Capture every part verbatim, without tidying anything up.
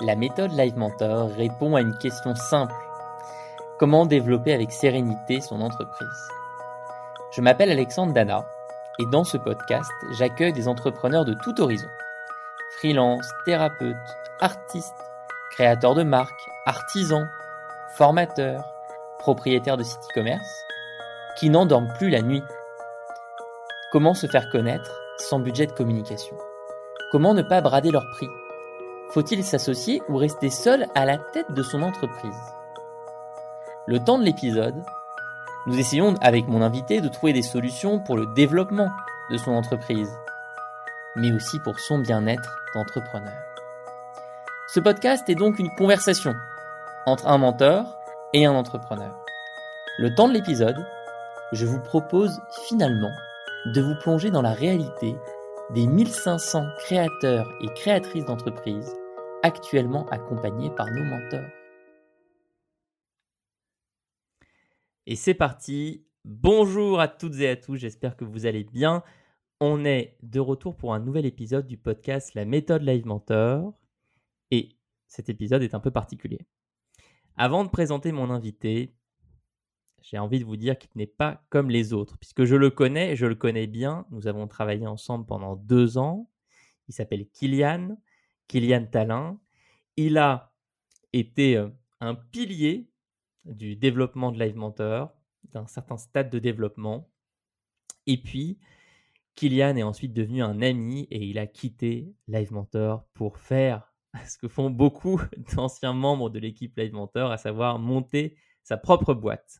La méthode LiveMentor répond à une question simple. Comment développer avec sérénité son entreprise ? Je m'appelle Alexandre Dana et dans ce podcast, j'accueille des entrepreneurs de tout horizon. Freelance, thérapeute, artiste, créateur de marque, artisan, formateur, propriétaire de sites e-commerce, qui n'en dorment plus la nuit. Comment se faire connaître sans budget de communication ? Comment ne pas brader leur prix ? Faut-il s'associer ou rester seul à la tête de son entreprise ? Le temps de l'épisode, nous essayons avec mon invité de trouver des solutions pour le développement de son entreprise, mais aussi pour son bien-être d'entrepreneur. Ce podcast est donc une conversation entre un mentor et un entrepreneur. Le temps de l'épisode, je vous propose finalement de vous plonger dans la réalité des mille cinq cents créateurs et créatrices d'entreprises actuellement accompagnés par nos mentors. Et c'est parti. Bonjour à toutes et à tous, j'espère que vous allez bien. On est de retour pour un nouvel épisode du podcast La méthode LiveMentor et cet épisode est un peu particulier. Avant de présenter mon invité, j'ai envie de vous dire qu'il n'est pas comme les autres, puisque je le connais, je le connais bien. Nous avons travaillé ensemble pendant deux ans. Il s'appelle Killian, Killian Talin. Il a été un pilier du développement de LiveMentor, d'un certain stade de développement. Et puis, Killian est ensuite devenu un ami et il a quitté LiveMentor pour faire ce que font beaucoup d'anciens membres de l'équipe LiveMentor, à savoir monter sa propre boîte.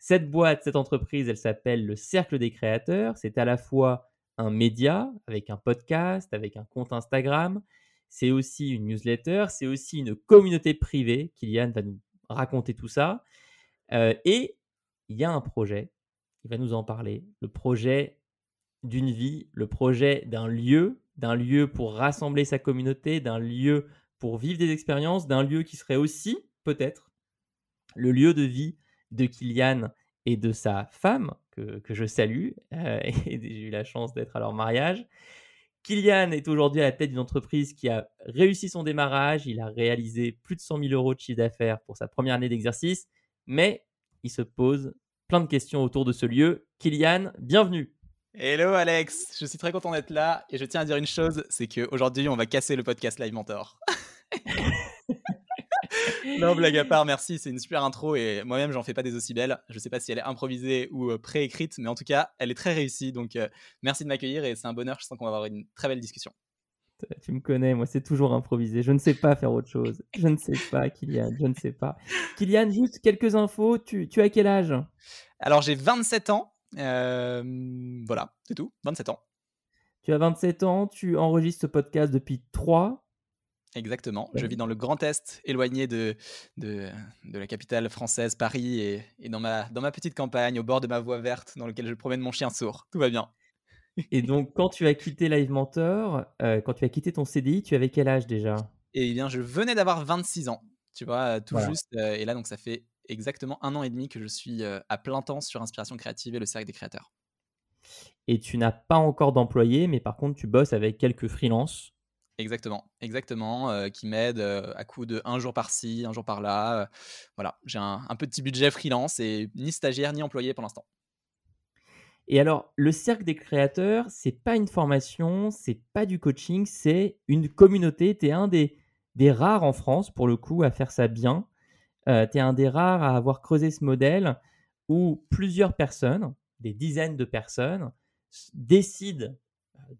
Cette boîte, cette entreprise, elle s'appelle le Cercle des Créateurs. C'est à la fois un média avec un podcast, avec un compte Instagram. C'est aussi une newsletter. C'est aussi une communauté privée. Killian va nous raconter tout ça. Euh, et il y a un projet. Il va nous en parler. Le projet d'une vie, le projet d'un lieu, d'un lieu pour rassembler sa communauté, d'un lieu pour vivre des expériences, d'un lieu qui serait aussi, peut-être, le lieu de vie de Killian et de sa femme, que, que je salue, euh, et j'ai eu la chance d'être à leur mariage. Killian est aujourd'hui à la tête d'une entreprise qui a réussi son démarrage. Il a réalisé plus de cent mille euros de chiffre d'affaires pour sa première année d'exercice, mais il se pose plein de questions autour de ce lieu. Killian, bienvenue. Hello Alex, je suis très content d'être là et je tiens à dire une chose, c'est qu'aujourd'hui on va casser le podcast LiveMentor. Non, blague à part, merci, c'est une super intro et moi-même j'en fais pas des aussi belles. Je sais pas si elle est improvisée ou préécrite, mais en tout cas elle est très réussie, donc euh, merci de m'accueillir et c'est un bonheur. Je sens qu'on va avoir une très belle discussion. Tu me connais, moi c'est toujours improvisé, je ne sais pas faire autre chose, je ne sais pas Killian, je ne sais pas. Killian, juste quelques infos, tu, tu as quel âge ? Alors j'ai vingt-sept ans, euh, voilà, c'est tout, vingt-sept ans. Tu as vingt-sept ans, tu enregistres ce podcast depuis trois. Exactement, je vis dans le Grand Est, éloigné de, de, de la capitale française, Paris, et, et dans, ma, dans ma petite campagne, au bord de ma voie verte, dans laquelle je promène mon chien sourd. Tout va bien. Et donc, quand tu as quitté LiveMentor, euh, quand tu as quitté ton C D I, tu avais quel âge déjà ? Eh bien, je venais d'avoir vingt-six ans, tu vois, tout voilà. Juste. Euh, et là, donc, ça fait exactement un an et demi que je suis euh, à plein temps sur Inspiration Créative et le Cercle des Créateurs. Et tu n'as pas encore d'employé, mais par contre, tu bosses avec quelques freelances. Exactement, exactement, euh, qui m'aide euh, à coup de un jour par-ci, un jour par-là. Euh, voilà, j'ai un, un petit budget freelance et ni stagiaire ni employé pour l'instant. Et alors, le Cercle des Créateurs, c'est pas une formation, c'est pas du coaching, c'est une communauté. T'es un des, des rares en France, pour le coup, à faire ça bien. Euh, t'es un des rares à avoir creusé ce modèle où plusieurs personnes, des dizaines de personnes, décident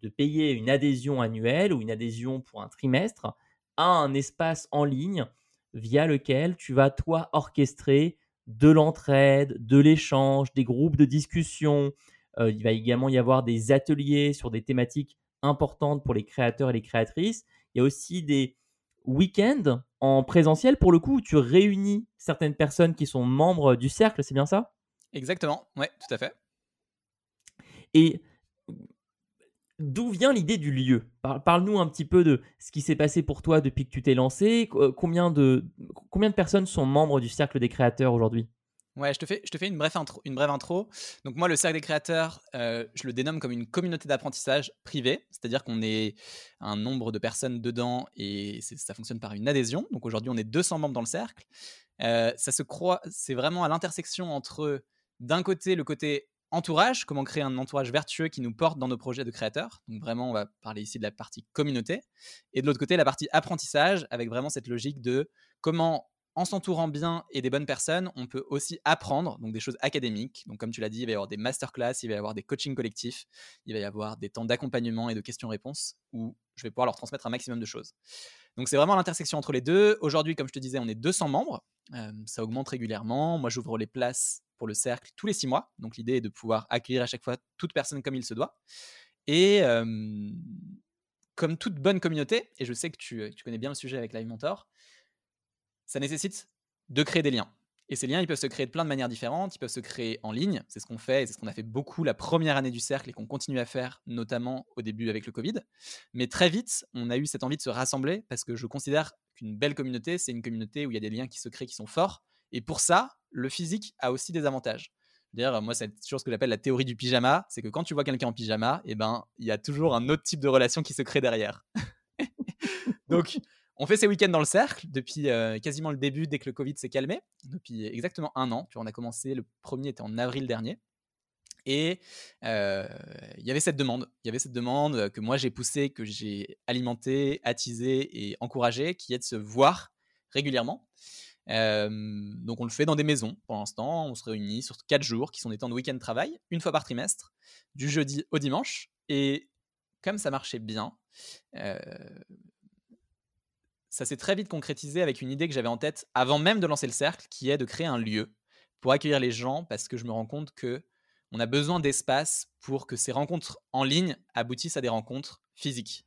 de payer une adhésion annuelle ou une adhésion pour un trimestre à un espace en ligne via lequel tu vas, toi, orchestrer de l'entraide, de l'échange, des groupes de discussion. Euh, il va également y avoir des ateliers sur des thématiques importantes pour les créateurs et les créatrices. Il y a aussi des week-ends en présentiel, pour le coup, où tu réunis certaines personnes qui sont membres du cercle, c'est bien ça ? Exactement, oui, tout à fait. Et... d'où vient l'idée du lieu ? Parle-nous un petit peu de ce qui s'est passé pour toi depuis que tu t'es lancé. Combien de, combien de personnes sont membres du Cercle des Créateurs aujourd'hui ? Ouais, je te fais, je te fais une, bref intro, une brève intro. Donc moi, le Cercle des Créateurs, euh, je le dénomme comme une communauté d'apprentissage privée, c'est-à-dire qu'on est un nombre de personnes dedans et ça fonctionne par une adhésion. Donc aujourd'hui, on est deux cents membres dans le cercle. Euh, ça se croit, c'est vraiment à l'intersection entre, d'un côté, le côté entourage, comment créer un entourage vertueux qui nous porte dans nos projets de créateurs. Donc vraiment, on va parler ici de la partie communauté. Et de l'autre côté, la partie apprentissage, avec vraiment cette logique de comment, en s'entourant bien et des bonnes personnes, on peut aussi apprendre donc des choses académiques. Donc, comme tu l'as dit, il va y avoir des masterclass, il va y avoir des coachings collectifs, il va y avoir des temps d'accompagnement et de questions-réponses où je vais pouvoir leur transmettre un maximum de choses. Donc, c'est vraiment l'intersection entre les deux. Aujourd'hui, comme je te disais, on est deux cents membres. Euh, ça augmente régulièrement. Moi, j'ouvre les places pour le cercle tous les six mois. Donc, l'idée est de pouvoir accueillir à chaque fois toute personne comme il se doit. Et euh, comme toute bonne communauté, et je sais que tu, tu connais bien le sujet avec Live Mentor, ça nécessite de créer des liens. Et ces liens, ils peuvent se créer de plein de manières différentes. Ils peuvent se créer en ligne. C'est ce qu'on fait et c'est ce qu'on a fait beaucoup la première année du cercle et qu'on continue à faire, notamment au début avec le Covid. Mais très vite, on a eu cette envie de se rassembler parce que je considère qu'une belle communauté, c'est une communauté où il y a des liens qui se créent, qui sont forts. Et pour ça, le physique a aussi des avantages. D'ailleurs, moi, c'est toujours ce que j'appelle la théorie du pyjama. C'est que quand tu vois quelqu'un en pyjama, eh ben, il y a toujours un autre type de relation qui se crée derrière. Donc, on fait ces week-ends dans le cercle depuis euh, quasiment le début, dès que le Covid s'est calmé, depuis exactement un an. Puis on a commencé, le premier était en avril dernier. Et euh, il y avait cette demande, il y avait cette demande que moi j'ai poussée, que j'ai alimentée, attisée et encouragée, qui est de se voir régulièrement. Euh, donc on le fait dans des maisons pour l'instant. On se réunit sur quatre jours qui sont des temps de week-end de travail, une fois par trimestre, du jeudi au dimanche. Et comme ça marchait bien, euh, ça s'est très vite concrétisé avec une idée que j'avais en tête avant même de lancer le cercle, qui est de créer un lieu pour accueillir les gens, parce que je me rends compte qu'on a besoin d'espace pour que ces rencontres en ligne aboutissent à des rencontres physiques.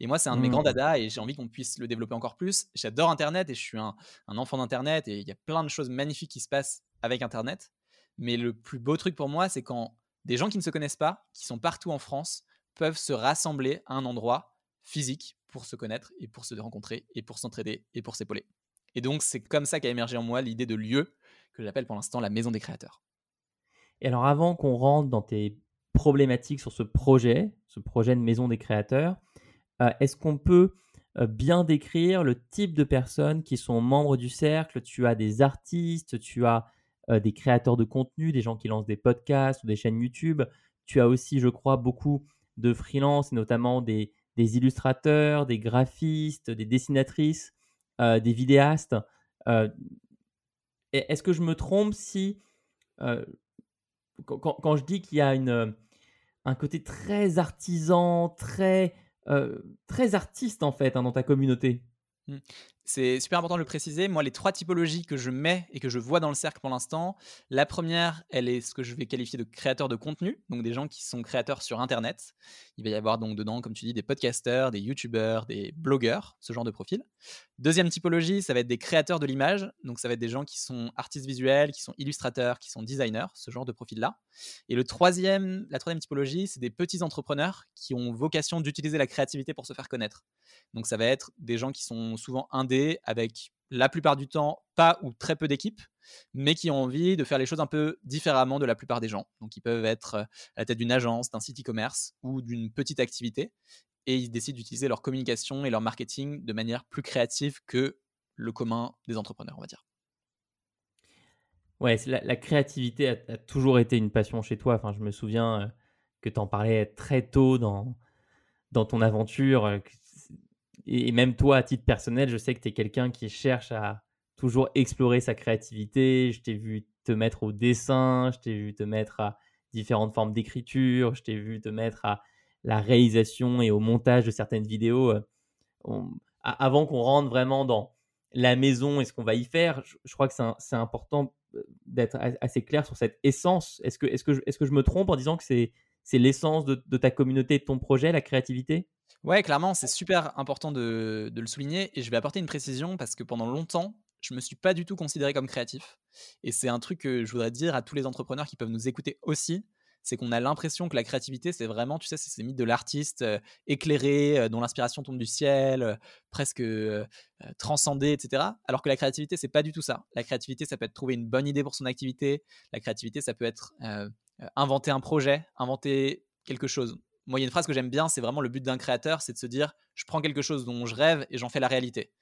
Et moi, c'est un de mes mmh. grands dadas et j'ai envie qu'on puisse le développer encore plus. J'adore Internet et je suis un, un enfant d'Internet et il y a plein de choses magnifiques qui se passent avec Internet. Mais le plus beau truc pour moi, c'est quand des gens qui ne se connaissent pas, qui sont partout en France, peuvent se rassembler à un endroit physique pour se connaître et pour se rencontrer et pour s'entraider et pour s'épauler. Et donc, c'est comme ça qu'a émergé en moi l'idée de lieu que j'appelle pour l'instant la Maison des Créateurs. Et alors, avant qu'on rentre dans tes problématiques sur ce projet, ce projet de Maison des Créateurs, euh, est-ce qu'on peut euh, bien décrire le type de personnes qui sont membres du cercle ? Tu as des artistes, tu as euh, des créateurs de contenu, des gens qui lancent des podcasts ou des chaînes YouTube. Tu as aussi, je crois, beaucoup de freelance, et notamment des des illustrateurs, des graphistes, des dessinatrices, euh, des vidéastes. Euh, est-ce que je me trompe si, euh, quand, quand je dis qu'il y a une, un côté très artisan, très, euh, très artiste en fait hein, dans ta communauté ? C'est super important de le préciser. Moi, les trois typologies que je mets et que je vois dans le cercle pour l'instant, la première, elle est ce que je vais qualifier de créateurs de contenu, donc des gens qui sont créateurs sur Internet. Il va y avoir donc dedans, comme tu dis, des podcasteurs, des youtubeurs, des blogueurs, ce genre de profil. Deuxième typologie, ça va être des créateurs de l'image, donc ça va être des gens qui sont artistes visuels, qui sont illustrateurs, qui sont designers, ce genre de profil-là. Et le troisième, la troisième typologie, c'est des petits entrepreneurs qui ont vocation d'utiliser la créativité pour se faire connaître. Donc ça va être des gens qui sont souvent indés, avec la plupart du temps pas ou très peu d'équipes, mais qui ont envie de faire les choses un peu différemment de la plupart des gens. Donc ils peuvent être à la tête d'une agence, d'un site e-commerce ou d'une petite activité, et ils décident d'utiliser leur communication et leur marketing de manière plus créative que le commun des entrepreneurs, on va dire. Ouais, la, la créativité a, a toujours été une passion chez toi. Enfin, je me souviens que tu en parlais très tôt dans, dans ton aventure. Et même toi, à titre personnel, je sais que tu es quelqu'un qui cherche à toujours explorer sa créativité. Je t'ai vu te mettre au dessin, je t'ai vu te mettre à différentes formes d'écriture, je t'ai vu te mettre à la réalisation et au montage de certaines vidéos. On, avant qu'on rentre vraiment dans la maison et ce qu'on va y faire, je, je crois que c'est, un, c'est important d'être assez clair sur cette essence. Est-ce que, est-ce que, je, est-ce que je me trompe en disant que c'est, c'est l'essence de, de ta communauté, de ton projet, la créativité ? Ouais, clairement, c'est super important de, de le souligner, et je vais apporter une précision parce que pendant longtemps, je ne me suis pas du tout considéré comme créatif, et c'est un truc que je voudrais dire à tous les entrepreneurs qui peuvent nous écouter aussi, c'est qu'on a l'impression que la créativité, c'est vraiment, tu sais, c'est ces mythes de l'artiste euh, éclairé, euh, dont l'inspiration tombe du ciel, euh, presque euh, transcendé, et cetera. Alors que la créativité, c'est pas du tout ça. La créativité, ça peut être trouver une bonne idée pour son activité. La créativité, ça peut être euh, inventer un projet, inventer quelque chose. Moi, il y a une phrase que j'aime bien, c'est vraiment le but d'un créateur, c'est de se dire, je prends quelque chose dont je rêve et j'en fais la réalité.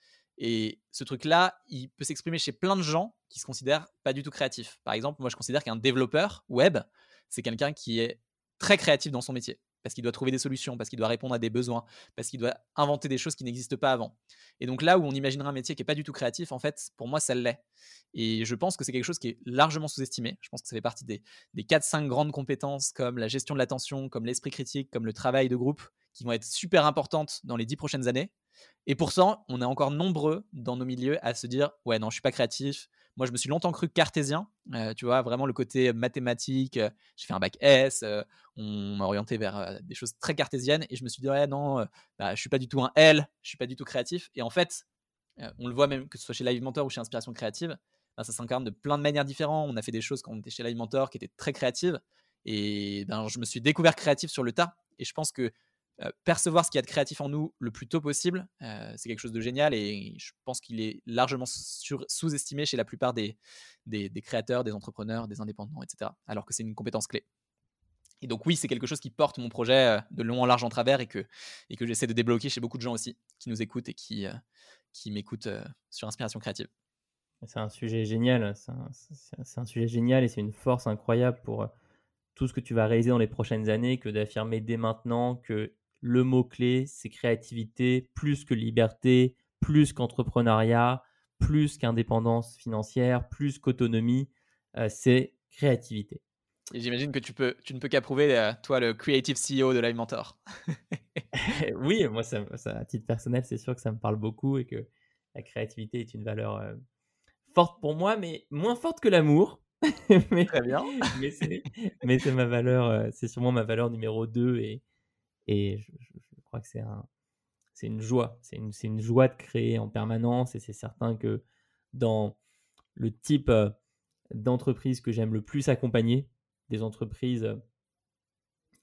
Et ce truc-là, il peut s'exprimer chez plein de gens qui se considèrent pas du tout créatifs. Par exemple, moi, je considère qu'un développeur web, c'est quelqu'un qui est très créatif dans son métier parce qu'il doit trouver des solutions, parce qu'il doit répondre à des besoins, parce qu'il doit inventer des choses qui n'existent pas avant. Et donc là où on imaginerait un métier qui est pas du tout créatif, en fait, pour moi, ça l'est. Et je pense que c'est quelque chose qui est largement sous-estimé. Je pense que ça fait partie des, des quatre cinq grandes compétences comme la gestion de l'attention, comme l'esprit critique, comme le travail de groupe, qui vont être super importantes dans les dix prochaines années. Et pourtant, on est encore nombreux dans nos milieux à se dire « Ouais, non, je ne suis pas créatif. Moi, je me suis longtemps cru cartésien. Euh, tu vois, vraiment le côté mathématique. Euh, j'ai fait un bac S. Euh, on m'a orienté vers euh, des choses très cartésiennes. Et je me suis dit « Ouais, non, euh, bah, je ne suis pas du tout un L. Je ne suis pas du tout créatif. » Et en fait, euh, on le voit même que ce soit chez Live Mentor ou chez Inspiration Créative. Ben, ça s'incarne de plein de manières différentes. On a fait des choses quand on était chez Live Mentor qui étaient très créatives. Et ben, je me suis découvert créatif sur le tas. Et je pense que Euh, percevoir ce qu'il y a de créatif en nous le plus tôt possible, euh, c'est quelque chose de génial et je pense qu'il est largement sur, sous-estimé chez la plupart des, des, des créateurs, des entrepreneurs, des indépendants, et cetera. Alors que c'est une compétence clé. Et donc oui, c'est quelque chose qui porte mon projet euh, de long en large en travers et que, et que j'essaie de débloquer chez beaucoup de gens aussi qui nous écoutent et qui, euh, qui m'écoutent euh, sur Inspiration Créative. C'est un sujet génial, c'est un, c'est un sujet génial et c'est une force incroyable pour tout ce que tu vas réaliser dans les prochaines années que d'affirmer dès maintenant que le mot-clé, c'est créativité, plus que liberté, plus qu'entrepreneuriat, plus qu'indépendance financière, plus qu'autonomie, euh, c'est créativité. Et j'imagine que tu, peux, tu ne peux qu'approuver, euh, toi, le Creative C E O de Live Mentor. Oui, moi, ça, ça, à titre personnel, c'est sûr que ça me parle beaucoup et que la créativité est une valeur euh, forte pour moi, mais moins forte que l'amour. mais, Très bien. mais, c'est, mais c'est ma valeur, euh, c'est sûrement ma valeur numéro deux et Et je, je, je crois que c'est, un, c'est une joie. C'est une, c'est une joie de créer en permanence. Et c'est certain que dans le type d'entreprise que j'aime le plus accompagner, des entreprises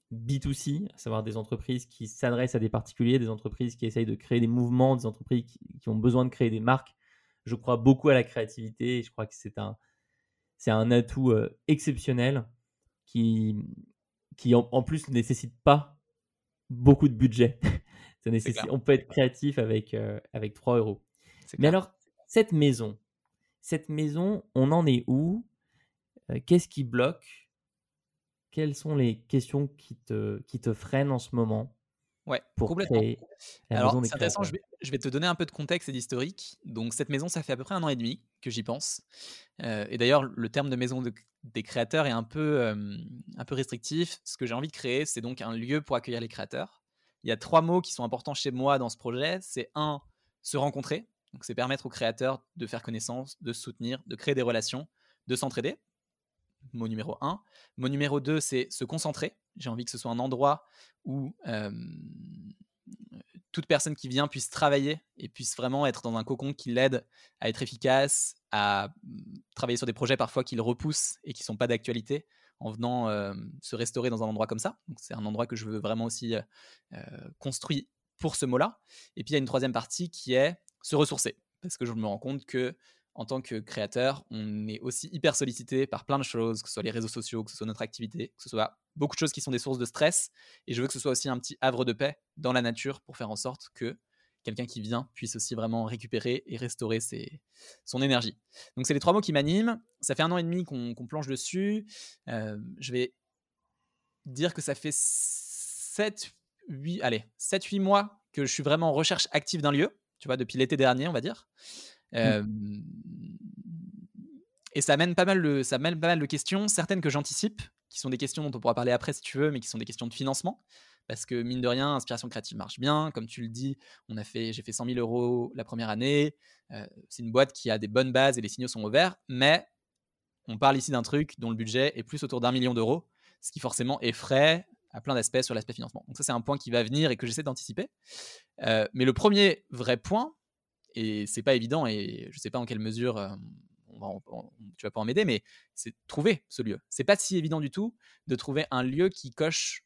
B deux C, à savoir des entreprises qui s'adressent à des particuliers, des entreprises qui essayent de créer des mouvements, des entreprises qui, qui ont besoin de créer des marques, je crois beaucoup à la créativité. Et je crois que c'est un, c'est un atout exceptionnel qui, qui en, en plus ne nécessite pas beaucoup de budget. Ça nécessite, on peut être créatif avec, euh, avec trois euros. C'est Mais clair. Alors, cette maison, cette maison, on en est où ? euh, Qu'est-ce qui bloque ? Quelles sont les questions qui te, qui te freinent en ce moment ? Ouais, pour complètement. Alors, c'est intéressant, je vais, je vais te donner un peu de contexte et d'historique. Donc, cette maison, ça fait à peu près un an et demi que j'y pense. Euh, et d'ailleurs, le terme de maison de, des créateurs est un peu, euh, un peu restrictif. Ce que j'ai envie de créer, c'est donc un lieu pour accueillir les créateurs. Il y a trois mots qui sont importants chez moi dans ce projet. C'est un, se rencontrer. Donc, c'est permettre aux créateurs de faire connaissance, de se soutenir, de créer des relations, de s'entraider. Mot numéro un. Mot numéro deux, c'est se concentrer. J'ai envie que ce soit un endroit où euh, toute personne qui vient puisse travailler et puisse vraiment être dans un cocon qui l'aide à être efficace, à travailler sur des projets parfois qu'il repousse et qui ne sont pas d'actualité en venant euh, se restaurer dans un endroit comme ça. Donc, c'est un endroit que je veux vraiment aussi euh, construire pour ce mot-là. Et puis, il y a une troisième partie qui est se ressourcer parce que je me rends compte que en tant que créateur, on est aussi hyper sollicité par plein de choses, que ce soit les réseaux sociaux, que ce soit notre activité, que ce soit beaucoup de choses qui sont des sources de stress. Et je veux que ce soit aussi un petit havre de paix dans la nature pour faire en sorte que quelqu'un qui vient puisse aussi vraiment récupérer et restaurer ses, son énergie. Donc, c'est les trois mots qui m'animent. Ça fait un an et demi qu'on, qu'on planche dessus. Euh, je vais dire que ça fait sept huit mois que je suis vraiment en recherche active d'un lieu, tu vois, depuis l'été dernier, on va dire. Euh, mmh. Et ça amène pas mal de, ça amène pas mal de questions, certaines que j'anticipe, qui sont des questions dont on pourra parler après si tu veux, mais qui sont des questions de financement, parce que mine de rien, Inspiration Créative marche bien, comme tu le dis, on a fait, j'ai fait cent mille euros la première année, euh, c'est une boîte qui a des bonnes bases et les signaux sont au vert, mais on parle ici d'un truc dont le budget est plus autour d'un million d'euros, ce qui forcément effraie à plein d'aspects sur l'aspect financement. Donc ça, c'est un point qui va venir et que j'essaie d'anticiper. Euh, mais le premier vrai point, et c'est pas évident et je sais pas en quelle mesure euh, on, on, tu vas pas en m'aider, mais c'est trouver ce lieu. C'est pas si évident du tout de trouver un lieu qui coche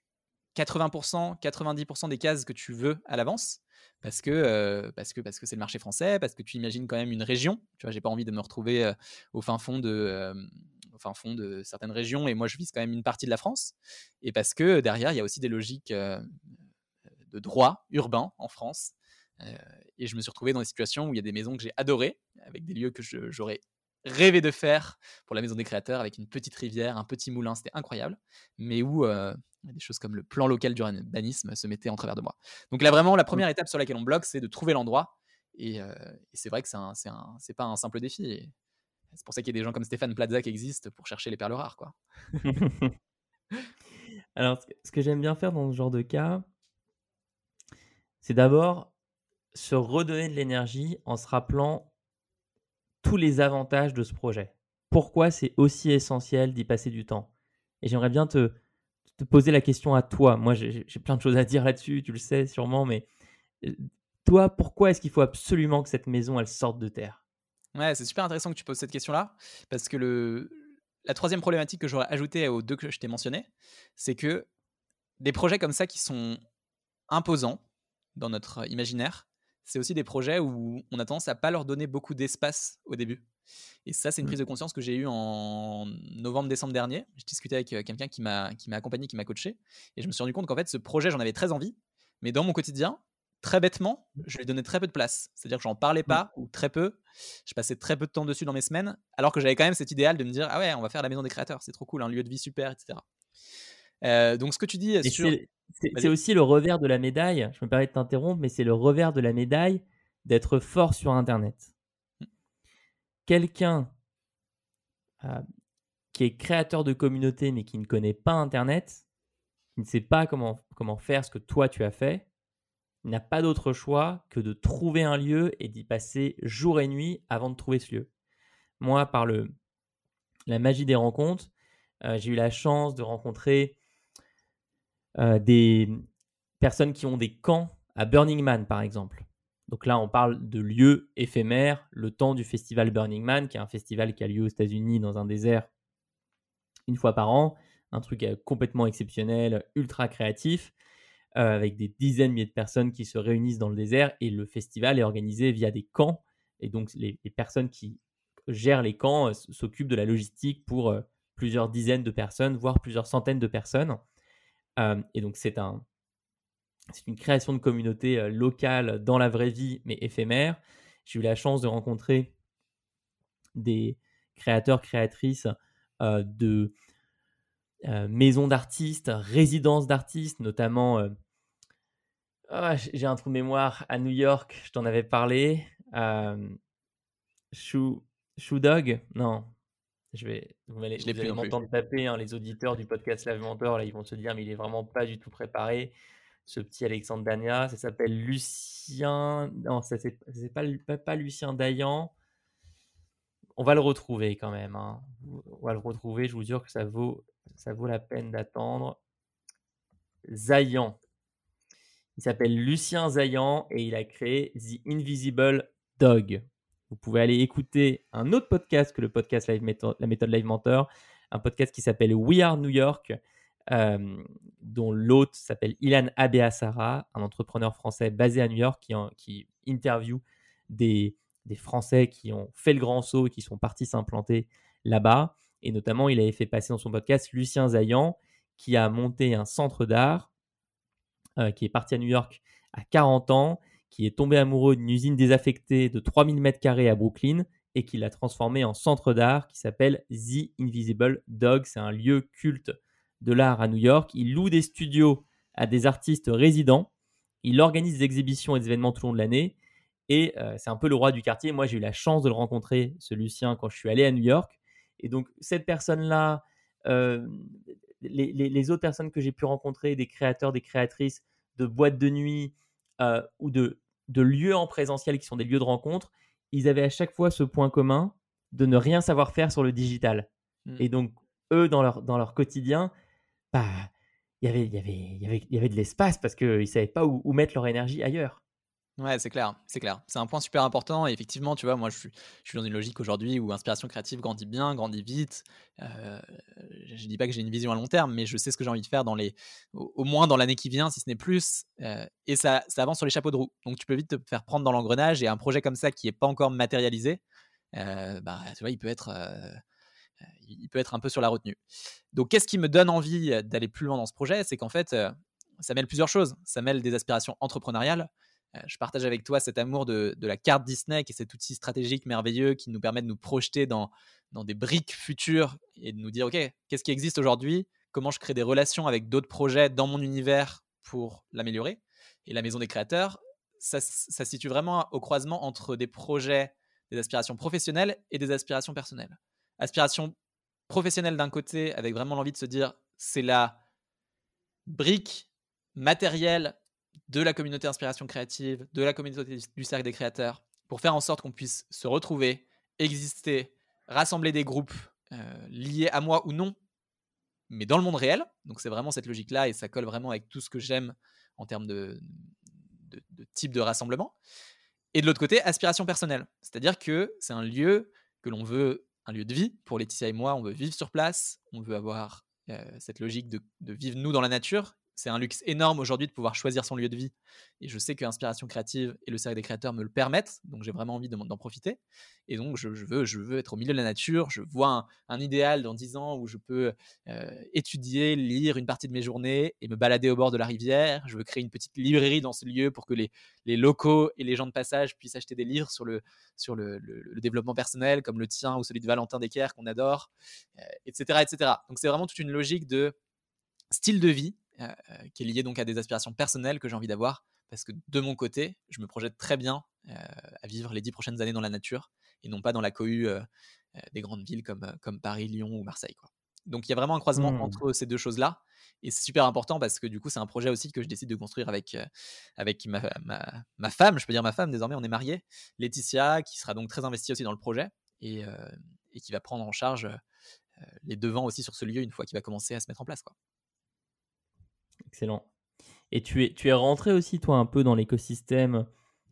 quatre-vingts pour cent, quatre-vingt-dix pour cent des cases que tu veux à l'avance, parce que euh, parce que parce que c'est le marché français, parce que tu imagines quand même une région. Tu vois, j'ai pas envie de me retrouver euh, au fin fond de euh, au fin fond de certaines régions, et moi je vise quand même une partie de la France, et parce que derrière il y a aussi des logiques euh, de droit urbain en France. Euh, et je me suis retrouvé dans des situations où il y a des maisons que j'ai adorées, avec des lieux que je, j'aurais rêvé de faire pour la Maison des Créateurs, avec une petite rivière, un petit moulin, c'était incroyable, mais où euh, des choses comme le plan local d'urbanisme se mettaient en travers de moi. Donc là, vraiment, la première étape sur laquelle on bloque, c'est de trouver l'endroit. Et, euh, et c'est vrai que c'est, un, c'est, un, c'est pas un simple défi. Et c'est pour ça qu'il y a des gens comme Stéphane Plaza qui existent pour chercher les perles rares, quoi. Alors, ce que j'aime bien faire dans ce genre de cas, c'est d'abord se redonner de l'énergie en se rappelant tous les avantages de ce projet. Pourquoi c'est aussi essentiel d'y passer du temps ? Et j'aimerais bien te, te poser la question à toi. Moi, j'ai, j'ai plein de choses à dire là-dessus, tu le sais sûrement, mais toi, pourquoi est-ce qu'il faut absolument que cette maison, elle sorte de terre ? Ouais, c'est super intéressant que tu poses cette question-là, parce que le, la troisième problématique que j'aurais ajoutée aux deux que je t'ai mentionnées, c'est que des projets comme ça qui sont imposants dans notre imaginaire, c'est aussi des projets où on a tendance à ne pas leur donner beaucoup d'espace au début. Et ça, c'est une prise de conscience que j'ai eue en novembre-décembre dernier. J'ai discuté avec quelqu'un qui m'a, qui m'a accompagné, qui m'a coaché. Et je me suis rendu compte qu'en fait, ce projet, j'en avais très envie. Mais dans mon quotidien, très bêtement, je lui donnais très peu de place. C'est-à-dire que je n'en parlais pas ou très peu. Je passais très peu de temps dessus dans mes semaines. Alors que j'avais quand même cet idéal de me dire « Ah ouais, on va faire la Maison des Créateurs. C'est trop cool, un lieu de vie super, et cetera » Euh, donc, ce que tu dis et sur... C'est, c'est, c'est aussi le revers de la médaille. Je me permets de t'interrompre, mais c'est le revers de la médaille d'être fort sur Internet. Mmh. Quelqu'un euh, qui est créateur de communauté, mais qui ne connaît pas Internet, qui ne sait pas comment, comment faire ce que toi, tu as fait, n'a pas d'autre choix que de trouver un lieu et d'y passer jour et nuit avant de trouver ce lieu. Moi, par le, la magie des rencontres, euh, j'ai eu la chance de rencontrer Euh, des personnes qui ont des camps à Burning Man, par exemple. Donc là, on parle de lieux éphémères, le temps du festival Burning Man, qui est un festival qui a lieu aux États-Unis dans un désert une fois par an, un truc complètement exceptionnel, ultra créatif, euh, avec des dizaines de milliers de personnes qui se réunissent dans le désert, et le festival est organisé via des camps, et donc les, les personnes qui gèrent les camps euh, s'occupent de la logistique pour euh, plusieurs dizaines de personnes, voire plusieurs centaines de personnes. Euh, et donc, c'est, un, c'est une création de communauté euh, locale dans la vraie vie, mais éphémère. J'ai eu la chance de rencontrer des créateurs, créatrices euh, de euh, maisons d'artistes, résidences d'artistes, notamment, euh, oh, j'ai un trou de mémoire, à New York, je t'en avais parlé, euh, Shoe, Shoe Dog, non Je vais, vous allez, vous allez m'entendre taper, hein, les auditeurs du podcast Live Mentor, là, ils vont se dire, mais il est vraiment pas du tout préparé, ce petit Alexandre Dana. Ça s'appelle Lucien, non, ça c'est, c'est pas, pas, pas Lucien Zayan. On va le retrouver quand même, hein. On va le retrouver, je vous jure que ça vaut, ça vaut la peine d'attendre. Zayan, il s'appelle Lucien Zayan et il a créé The Invisible Dog. Vous pouvez aller écouter un autre podcast que le podcast Live Mentor, La méthode LiveMentor, un podcast qui s'appelle We Are New York, euh, dont l'hôte s'appelle Ilan Abehassera, un entrepreneur français basé à New York qui, qui interviewe des, des Français qui ont fait le grand saut et qui sont partis s'implanter là-bas. Et notamment, il avait fait passer dans son podcast Lucien Zayan, qui a monté un centre d'art, euh, qui est parti à New York à quarante ans, qui est tombé amoureux d'une usine désaffectée de trois mille mètres carrés à Brooklyn et qui l'a transformée en centre d'art qui s'appelle The Invisible Dog. C'est un lieu culte de l'art à New York. Il loue des studios à des artistes résidents. Il organise des exhibitions et des événements tout au long de l'année. Et euh, c'est un peu le roi du quartier. Moi, j'ai eu la chance de le rencontrer, ce Lucien, quand je suis allé à New York. Et donc, cette personne-là, euh, les, les, les autres personnes que j'ai pu rencontrer, des créateurs, des créatrices de boîtes de nuit, Euh, ou de, de lieux en présentiel qui sont des lieux de rencontre, ils avaient à chaque fois ce point commun de ne rien savoir faire sur le digital. Mmh. Et donc, eux, dans leur, dans leur quotidien, bah, y avait, y avait, y avait, y avait de l'espace parce qu'ils ne savaient pas où, où mettre leur énergie ailleurs. Ouais, c'est clair, c'est clair. C'est un point super important. Et effectivement, tu vois, moi, je suis, je suis dans une logique aujourd'hui où Inspiration Créative grandit bien, grandit vite. Euh, je ne dis pas que j'ai une vision à long terme, mais je sais ce que j'ai envie de faire dans les, au, au moins dans l'année qui vient, si ce n'est plus. Euh, et ça, ça avance sur les chapeaux de roue. Donc, tu peux vite te faire prendre dans l'engrenage. Et un projet comme ça qui n'est pas encore matérialisé, euh, bah, tu vois, il peut être... Euh, il peut être un peu sur la retenue. Donc, qu'est-ce qui me donne envie d'aller plus loin dans ce projet? C'est qu'en fait, euh, ça mêle plusieurs choses. Ça mêle des aspirations entrepreneuriales. Je partage avec toi cet amour de, de la carte Disney, qui est cet outil stratégique merveilleux qui nous permet de nous projeter dans, dans des briques futures et de nous dire, OK, qu'est-ce qui existe aujourd'hui? Comment je crée des relations avec d'autres projets dans mon univers pour l'améliorer? Et la Maison des Créateurs, ça, ça se situe vraiment au croisement entre des projets, des aspirations professionnelles et des aspirations personnelles. Aspirations professionnelles d'un côté, avec vraiment l'envie de se dire, c'est la brique matérielle de la communauté Inspiration Créative, de la communauté du Cercle des Créateurs, pour faire en sorte qu'on puisse se retrouver, exister, rassembler des groupes euh, liés à moi ou non, mais dans le monde réel. Donc, c'est vraiment cette logique-là et ça colle vraiment avec tout ce que j'aime en termes de, de, de type de rassemblement. Et de l'autre côté, aspiration personnelle. C'est-à-dire que c'est un lieu que l'on veut, un lieu de vie. Pour Laetitia et moi, on veut vivre sur place, on veut avoir euh, cette logique de, de vivre nous dans la nature. C'est un luxe énorme aujourd'hui de pouvoir choisir son lieu de vie. Et je sais que Inspiration Créative et le Cercle des Créateurs me le permettent. Donc, j'ai vraiment envie de, d'en profiter. Et donc, je, je, veux, je veux être au milieu de la nature. Je vois un, un idéal dans dix ans où je peux euh, étudier, lire une partie de mes journées et me balader au bord de la rivière. Je veux créer une petite librairie dans ce lieu pour que les, les locaux et les gens de passage puissent acheter des livres sur, le, sur le, le, le développement personnel, comme le tien ou celui de Valentin Descaires qu'on adore, euh, et cetera, et cetera. Donc, c'est vraiment toute une logique de style de vie Euh, qui est lié donc à des aspirations personnelles que j'ai envie d'avoir, parce que de mon côté, je me projette très bien euh, à vivre les dix prochaines années dans la nature et non pas dans la cohue euh, euh, des grandes villes comme, comme Paris, Lyon ou Marseille, quoi. Donc, il y a vraiment un croisement mmh. entre ces deux choses-là et c'est super important parce que du coup, c'est un projet aussi que je décide de construire avec, euh, avec ma, ma, ma femme, je peux dire ma femme, désormais on est mariés, Laetitia, qui sera donc très investie aussi dans le projet et, euh, et qui va prendre en charge euh, les devants aussi sur ce lieu une fois qu'il va commencer à se mettre en place, quoi. Excellent. Et tu es, tu es rentré aussi, toi, un peu dans l'écosystème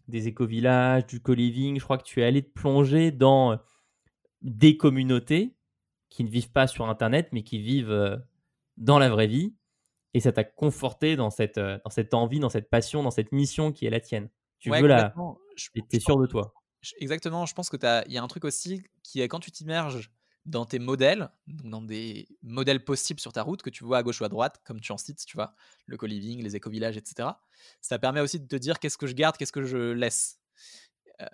des éco-villages, du co-living. Je crois que tu es allé te plonger dans des communautés qui ne vivent pas sur Internet, mais qui vivent dans la vraie vie. Et ça t'a conforté dans cette, dans cette envie, dans cette passion, dans cette mission qui est la tienne. Tu ouais, veux la... Et t'es sûr de toi. Exactement. Je pense qu'il y a un truc aussi qui est quand tu t'immerges dans tes modèles, donc dans des modèles possibles sur ta route que tu vois à gauche ou à droite, comme tu en cites, tu vois, le co-living, les éco-villages, et cetera. Ça permet aussi de te dire qu'est-ce que je garde, qu'est-ce que je laisse. Euh,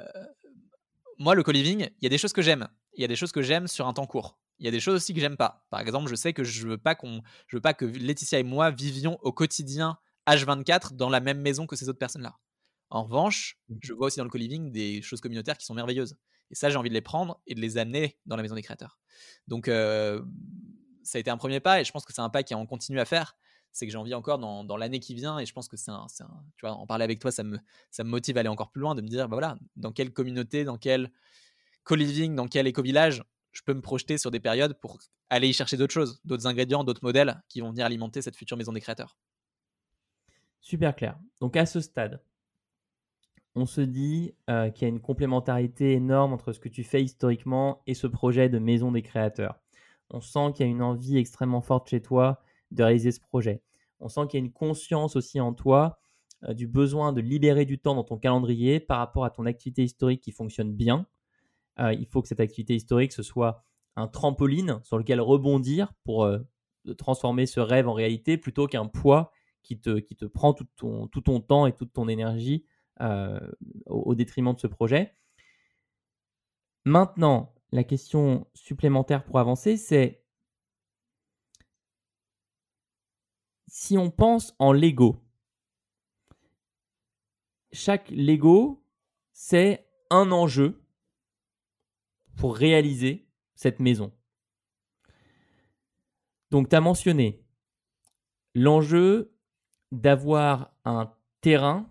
moi, le co-living, il y a des choses que j'aime. Il y a des choses que j'aime sur un temps court. Il y a des choses aussi que j'aime pas. Par exemple, je sais que je veux pas qu'on, je veux pas que Laetitia et moi vivions au quotidien H vingt-quatre dans la même maison que ces autres personnes-là. En revanche, je vois aussi dans le co-living des choses communautaires qui sont merveilleuses. Et ça, j'ai envie de les prendre et de les amener dans la Maison des Créateurs. Donc, euh, ça a été un premier pas et je pense que c'est un pas qui en continue à faire. C'est que j'ai envie encore dans, dans l'année qui vient et je pense que c'est un, c'est un, tu vois, en parler avec toi, ça me, ça me motive à aller encore plus loin, de me dire, bah voilà, dans quelle communauté, dans quel co-living, dans quel éco-village, je peux me projeter sur des périodes pour aller y chercher d'autres choses, d'autres ingrédients, d'autres modèles qui vont venir alimenter cette future Maison des Créateurs. Super clair. Donc, à ce stade, on se dit euh, qu'il y a une complémentarité énorme entre ce que tu fais historiquement et ce projet de Maison des Créateurs. On sent qu'il y a une envie extrêmement forte chez toi de réaliser ce projet. On sent qu'il y a une conscience aussi en toi euh, du besoin de libérer du temps dans ton calendrier par rapport à ton activité historique qui fonctionne bien. Euh, il faut que cette activité historique, ce soit un trampoline sur lequel rebondir pour euh, transformer ce rêve en réalité plutôt qu'un poids qui te, qui te prend tout ton, tout ton temps et toute ton énergie Euh, au détriment de ce projet. Maintenant, la question supplémentaire pour avancer, c'est si on pense en Lego, chaque Lego, c'est un enjeu pour réaliser cette maison. Donc, tu as mentionné l'enjeu d'avoir un terrain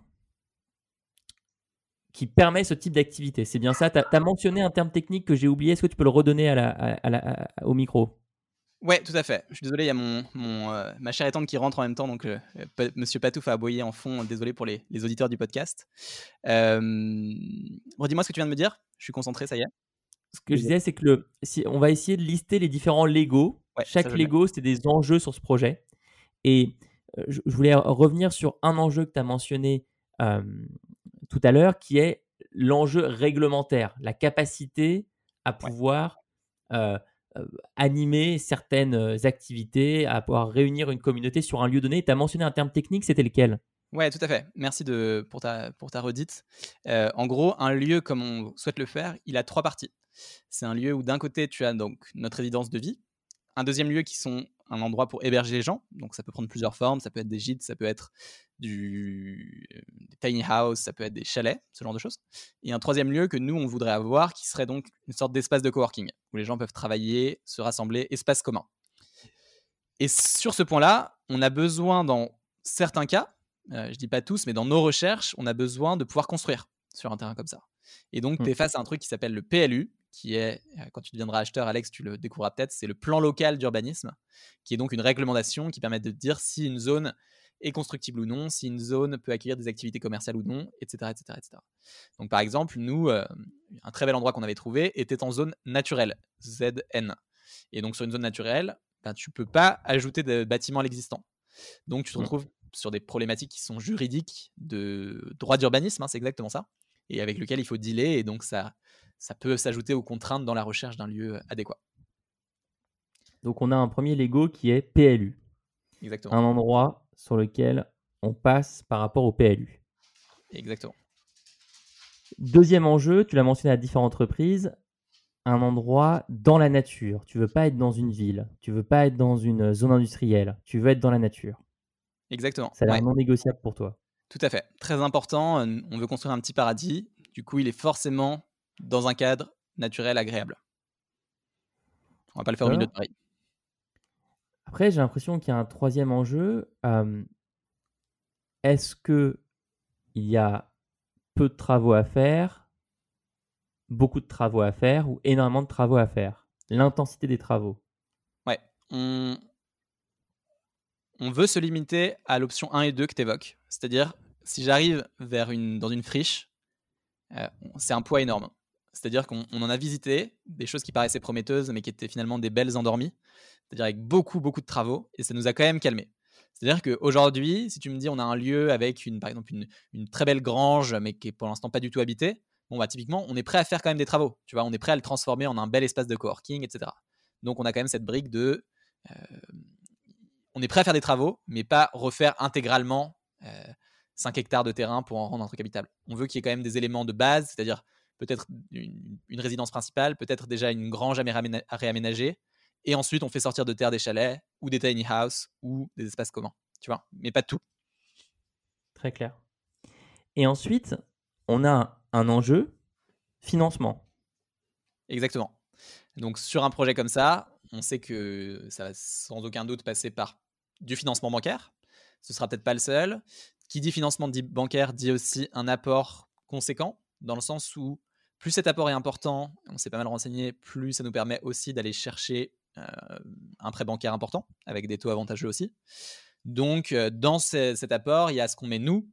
qui permet ce type d'activité. C'est bien ça. Tu as mentionné un terme technique que j'ai oublié. Est-ce que tu peux le redonner à la, à la, à, au micro ? Ouais, tout à fait. Je suis désolé, il y a mon, mon, euh, ma chère étante qui rentre en même temps, donc euh, P- Monsieur Patouf a aboyé en fond. Désolé pour les, les auditeurs du podcast. Euh, redis-moi ce que tu viens de me dire. Je suis concentré, ça y est. Ce que je disais, c'est que le, si, on va essayer de lister les différents Legos. Ouais, Chaque Lego, c'est des enjeux sur ce projet. Et euh, je, je voulais revenir sur un enjeu que tu as mentionné euh, tout à l'heure, qui est l'enjeu réglementaire, la capacité à pouvoir... Ouais. Euh, animer certaines activités, à pouvoir réunir une communauté sur un lieu donné. Tu as mentionné un terme technique, c'était lequel ? Ouais, tout à fait. Merci de, pour, ta, pour ta redite. Euh, en gros, un lieu, comme on souhaite le faire, il a trois parties. C'est un lieu où d'un côté, tu as donc notre résidence de vie, un deuxième lieu qui sont un endroit pour héberger les gens, donc ça peut prendre plusieurs formes, ça peut être des gîtes, ça peut être du... des tiny house, ça peut être des chalets, ce genre de choses. Et un troisième lieu que nous, on voudrait avoir, qui serait donc une sorte d'espace de coworking, où les gens peuvent travailler, se rassembler, espace commun. Et sur ce point-là, on a besoin dans certains cas, euh, je dis pas tous, mais dans nos recherches, on a besoin de pouvoir construire sur un terrain comme ça. Et donc, tu es face à un truc qui s'appelle le P L U, qui est, quand tu deviendras acheteur, Alex, tu le découvriras peut-être, c'est le plan local d'urbanisme, qui est donc une réglementation qui permet de dire si une zone est constructible ou non, si une zone peut accueillir des activités commerciales ou non, et cetera, et cetera, et cetera. Donc, par exemple, nous, euh, un très bel endroit qu'on avait trouvé était en zone naturelle, Z N. Et donc, sur une zone naturelle, ben, tu ne peux pas ajouter de bâtiments à l'existant. Donc, tu te retrouves sur des problématiques qui sont juridiques de droit d'urbanisme, hein, c'est exactement ça, et avec lequel il faut dealer, et donc ça... ça peut s'ajouter aux contraintes dans la recherche d'un lieu adéquat. Donc, on a un premier Lego qui est P L U. Exactement. Un endroit sur lequel on passe par rapport au P L U. Exactement. Deuxième enjeu, tu l'as mentionné à différentes reprises, un endroit dans la nature. Tu ne veux pas être dans une ville, tu ne veux pas être dans une zone industrielle, tu veux être dans la nature. Exactement. Ça a l'air ouais. non négociable pour toi. Tout à fait. Très important, on veut construire un petit paradis. Du coup, il est forcément... dans un cadre naturel, agréable. On va pas le faire au milieu de Paris. Après, j'ai l'impression qu'il y a un troisième enjeu. Euh, est-ce qu'il y a peu de travaux à faire, beaucoup de travaux à faire ou énormément de travaux à faire ? L'intensité des travaux. Ouais. On... on veut se limiter à l'option un et deux que tu évoques. C'est-à-dire, si j'arrive vers une... dans une friche, euh, c'est un poids énorme. C'est-à-dire qu'on on en a visité des choses qui paraissaient prometteuses, mais qui étaient finalement des belles endormies, c'est-à-dire avec beaucoup, beaucoup de travaux, et ça nous a quand même calmés. C'est-à-dire qu'aujourd'hui, si tu me dis on a un lieu avec, une, par exemple, une, une très belle grange, mais qui est pour l'instant pas du tout habitée, bon, bah, typiquement, on est prêt à faire quand même des travaux. Tu vois, on est prêt à le transformer en un bel espace de coworking, et cetera. Donc, on a quand même cette brique de... Euh, on est prêt à faire des travaux, mais pas refaire intégralement euh, cinq hectares de terrain pour en rendre un truc habitable. On veut qu'il y ait quand même des éléments de base, c'est-à-dire... peut-être une, une résidence principale, peut-être déjà une grange à réaménager, et ensuite on fait sortir de terre des chalets ou des tiny house ou des espaces communs, tu vois, mais pas tout. Très clair. Et ensuite, on a un enjeu, financement. Exactement. Donc sur un projet comme ça, on sait que ça va sans aucun doute passer par du financement bancaire. Ce ne sera peut-être pas le seul. Qui dit financement dit bancaire dit aussi un apport conséquent, dans le sens où plus cet apport est important, on s'est pas mal renseigné, plus ça nous permet aussi d'aller chercher euh, un prêt bancaire important, avec des taux avantageux aussi. Donc, euh, dans ces, cet apport, il y a ce qu'on met nous,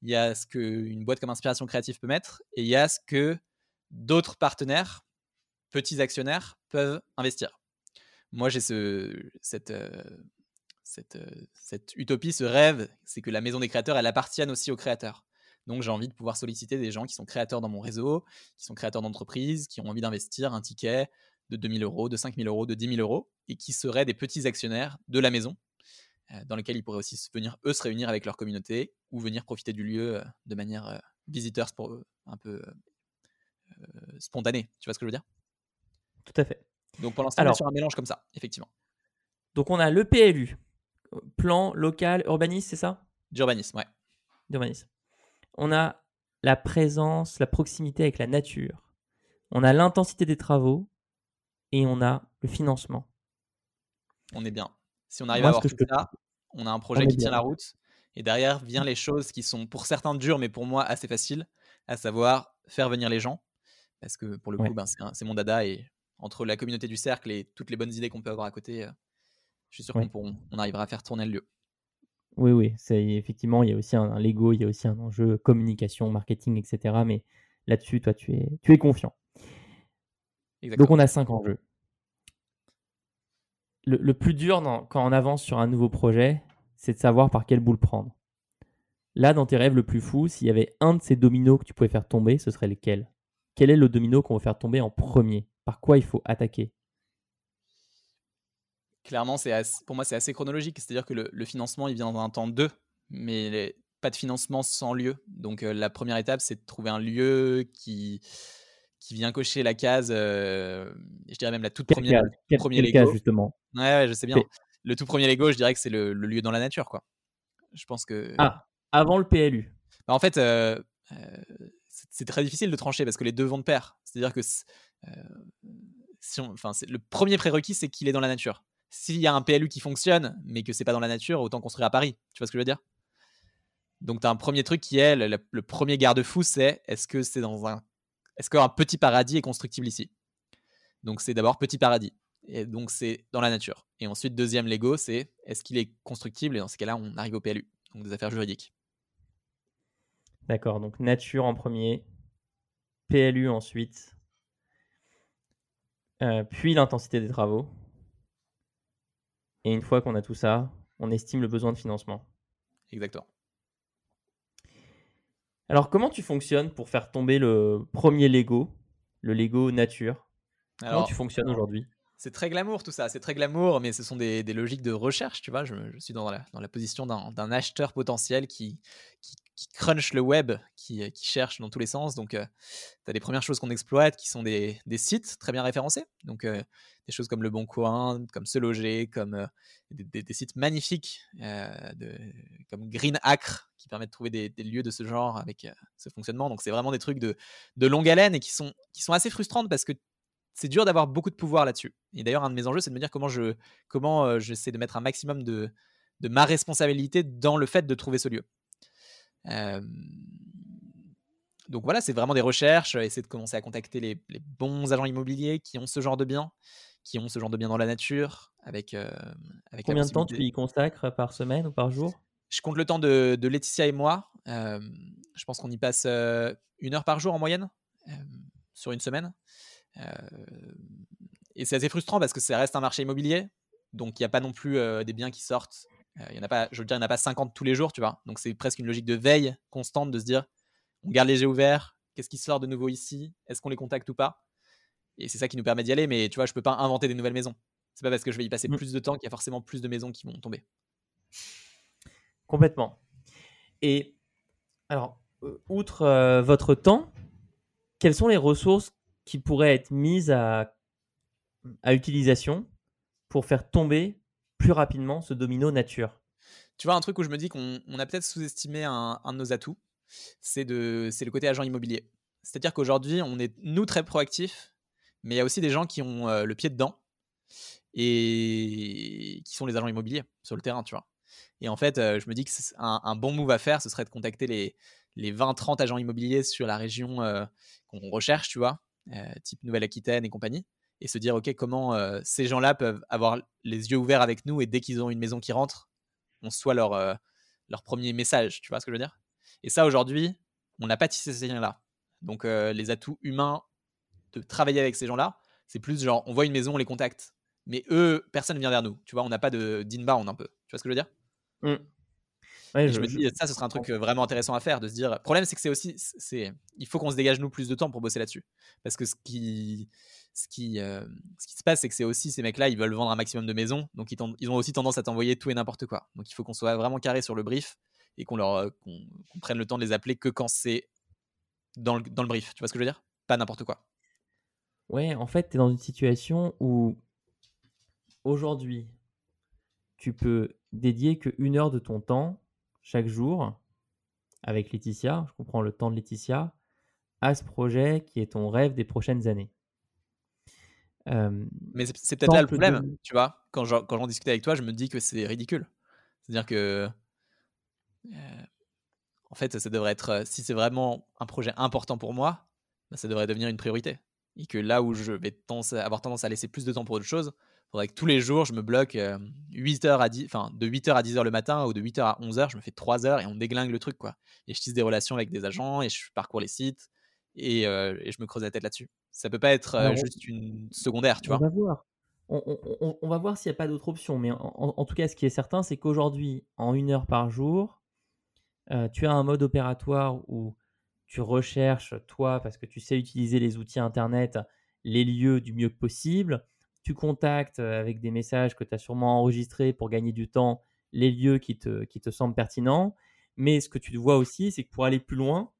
il y a ce qu'une boîte comme Inspiration Créative peut mettre, et il y a ce que d'autres partenaires, petits actionnaires, peuvent investir. Moi, j'ai ce, cette, euh, cette, euh, cette utopie, ce rêve, c'est que la Maison des Créateurs, elle appartienne aussi aux créateurs. Donc, j'ai envie de pouvoir solliciter des gens qui sont créateurs dans mon réseau, qui sont créateurs d'entreprises, qui ont envie d'investir un ticket de deux mille euros, de cinq mille euros, de dix mille euros, et qui seraient des petits actionnaires de la maison, euh, dans lesquels ils pourraient aussi venir, eux, se réunir avec leur communauté ou venir profiter du lieu euh, de manière euh, visiteurs spo- un peu euh, euh, spontanée. Tu vois ce que je veux dire ? Tout à fait. Donc, pour l'instant, on est sur un mélange comme ça, effectivement. Donc, on a le P L U, plan local urbanisme, c'est ça ? D'urbanisme, ouais. D'urbanisme. On a la présence, la proximité avec la nature. On a l'intensité des travaux et on a le financement. On est bien. Si on arrive Moi, à avoir tout ça, peux... on a un projet on qui tient la route. Et derrière, viennent les choses qui sont pour certains dures, mais pour moi assez faciles, à savoir faire venir les gens. Parce que pour le coup, ouais. ben, c'est, un, c'est mon dada. Et entre la communauté du cercle et toutes les bonnes idées qu'on peut avoir à côté, je suis sûr oui. qu'on pourront, on arrivera à faire tourner le lieu. Oui, oui, c'est, effectivement, il y a aussi un, un Lego, il y a aussi un enjeu communication, marketing, et cetera. Mais là-dessus, toi, tu es, tu es confiant. Exactement. Donc, on a cinq enjeux. Le, le plus dur dans, quand on avance sur un nouveau projet, c'est de savoir par quelle boule prendre. Là, dans tes rêves le plus fou, s'il y avait un de ces dominos que tu pouvais faire tomber, ce serait lequel ? Quel est le domino qu'on va faire tomber en premier ? Par quoi il faut attaquer ? Clairement, c'est assez, pour moi, c'est assez chronologique. C'est-à-dire que le, le financement, il vient dans un temps deux, mais les, pas de financement sans lieu. Donc, euh, la première étape, c'est de trouver un lieu qui, qui vient cocher la case, euh, je dirais même la toute quel première. Case, quel, premier quel Lego. Case, justement. Ouais, ouais, je sais bien. C'est... Le tout premier Lego, je dirais que c'est le, le lieu dans la nature, quoi. Je pense que... Ah, avant le P L U. Bah, en fait, euh, euh, c'est, c'est très difficile de trancher parce que les deux vont de pair. C'est-à-dire que c'est, euh, si on, c'est, le premier prérequis, c'est qu'il est dans la nature. S'il y a un P L U qui fonctionne, mais que c'est pas dans la nature, autant construire à Paris. Tu vois ce que je veux dire ? Donc, tu as un premier truc qui est, le, le premier garde-fou, c'est est-ce que c'est dans un, est-ce qu'un petit paradis est constructible ici ? Donc, c'est d'abord petit paradis. Et donc, c'est dans la nature. Et ensuite, deuxième Lego, c'est est-ce qu'il est constructible ? Et dans ce cas-là, on arrive au P L U, donc des affaires juridiques. D'accord, donc nature en premier, P L U ensuite, euh, puis l'intensité des travaux. Et une fois qu'on a tout ça, on estime le besoin de financement. Exactement. Alors, comment tu fonctionnes pour faire tomber le premier Lego, le Lego nature ? Alors, comment tu fonctionnes aujourd'hui ? C'est très glamour tout ça, c'est très glamour, mais ce sont des, des logiques de recherche, tu vois. Je, je suis dans la, dans la position d'un, d'un acheteur potentiel qui, qui, qui crunch le web, qui, qui cherche dans tous les sens. Donc, euh, tu as des premières choses qu'on exploite qui sont des, des sites très bien référencés. Donc, euh, des choses comme Le Bon Coin, comme Se Loger, comme euh, des, des, des sites magnifiques euh, de, comme Green Acre qui permettent de trouver des, des lieux de ce genre avec euh, ce fonctionnement. Donc, c'est vraiment des trucs de, de longue haleine et qui sont, qui sont assez frustrantes parce que c'est dur d'avoir beaucoup de pouvoir là-dessus. Et d'ailleurs, un de mes enjeux, c'est de me dire comment, je, comment euh, j'essaie de mettre un maximum de, de ma responsabilité dans le fait de trouver ce lieu. Euh... Donc voilà, c'est vraiment des recherches, essayer de commencer à contacter les, les bons agents immobiliers qui ont ce genre de biens, qui ont ce genre de biens dans la nature. Avec, euh, avec combien de temps tu y consacres par semaine ou par jour ? Je compte le temps de, de Laetitia et moi. Euh, je pense qu'on y passe euh, une heure par jour en moyenne, euh, sur une semaine. Euh... Et c'est assez frustrant parce que ça reste un marché immobilier, donc il n'y a pas non plus euh, des biens qui sortent. Il y en a pas, je veux dire, il n'y en a pas cinquante tous les jours, tu vois. Donc, c'est presque une logique de veille constante de se dire, on garde les yeux ouverts, qu'est-ce qui sort de nouveau ici ? Est-ce qu'on les contacte ou pas ? Et c'est ça qui nous permet d'y aller, mais tu vois, je ne peux pas inventer des nouvelles maisons. Ce n'est pas parce que je vais y passer mmh. plus de temps qu'il y a forcément plus de maisons qui vont tomber. Complètement. Et alors, outre euh, votre temps, quelles sont les ressources qui pourraient être mises à, à utilisation pour faire tomber plus rapidement ce domino nature? Tu vois, un truc où je me dis qu'on on a peut-être sous-estimé un, un de nos atouts, c'est, de, c'est le côté agent immobilier. C'est-à-dire qu'aujourd'hui, on est, nous, très proactifs, mais il y a aussi des gens qui ont euh, le pied dedans et qui sont les agents immobiliers sur le terrain, tu vois. Et en fait, euh, je me dis que c'est un, un bon move à faire, ce serait de contacter les, les vingt trente agents immobiliers sur la région euh, qu'on recherche, tu vois, euh, type Nouvelle-Aquitaine et compagnie. Et se dire, OK, comment euh, ces gens-là peuvent avoir les yeux ouverts avec nous et dès qu'ils ont une maison qui rentre, on soit leur, euh, leur premier message. Tu vois ce que je veux dire ? Et ça, aujourd'hui, on n'a pas tissé ces liens-là. Donc, euh, les atouts humains de travailler avec ces gens-là, c'est plus genre, on voit une maison, on les contacte. Mais eux, personne ne vient vers nous. Tu vois, on n'a pas de, d'inbound un peu. Tu vois ce que je veux dire ? Mmh. Ouais, je, je me dis, ça, ce serait un truc vraiment intéressant à faire, de se dire. Le problème, c'est que c'est aussi, c'est, il faut qu'on se dégage nous plus de temps pour bosser là-dessus, parce que ce qui, ce qui, euh, ce qui se passe, c'est que c'est aussi ces mecs-là, ils veulent vendre un maximum de maisons, donc ils, ils ont aussi tendance à t'envoyer tout et n'importe quoi. Donc il faut qu'on soit vraiment carré sur le brief et qu'on leur, euh, qu'on, qu'on prenne le temps de les appeler que quand c'est dans le, dans le brief. Tu vois ce que je veux dire ? Pas n'importe quoi. Ouais, en fait, t'es dans une situation où aujourd'hui, tu peux dédier que une heure de ton temps chaque jour avec Laetitia, je comprends le temps de Laetitia, à ce projet qui est ton rêve des prochaines années. Euh, Mais c'est, c'est peut-être là le problème, de... tu vois. Quand, je, quand j'en discutais avec toi, je me dis que c'est ridicule. C'est-à-dire que, euh, en fait, ça devrait être, si c'est vraiment un projet important pour moi, ben ça devrait devenir une priorité. Et que là où je vais tendance, avoir tendance à laisser plus de temps pour autre chose, faudrait que tous les jours, je me bloque euh, huit heures à dix, enfin, de huit heures à dix heures le matin ou de huit heures à onze heures, je me fais trois heures et on déglingue le truc, quoi. Et je tisse des relations avec des agents et je parcours les sites et, euh, et je me creuse la tête là-dessus. Ça peut pas être euh, juste une secondaire, tu on vois. Va voir. On, on, on, on va voir s'il n'y a pas d'autre option. Mais en, en, en tout cas, ce qui est certain, c'est qu'aujourd'hui, en une heure par jour, euh, tu as un mode opératoire où tu recherches, toi, parce que tu sais utiliser les outils Internet, les lieux du mieux que possible. Tu contactes avec des messages que tu as sûrement enregistrés pour gagner du temps les lieux qui te, qui te semblent pertinents. Mais ce que tu vois aussi, c'est que pour aller plus loin,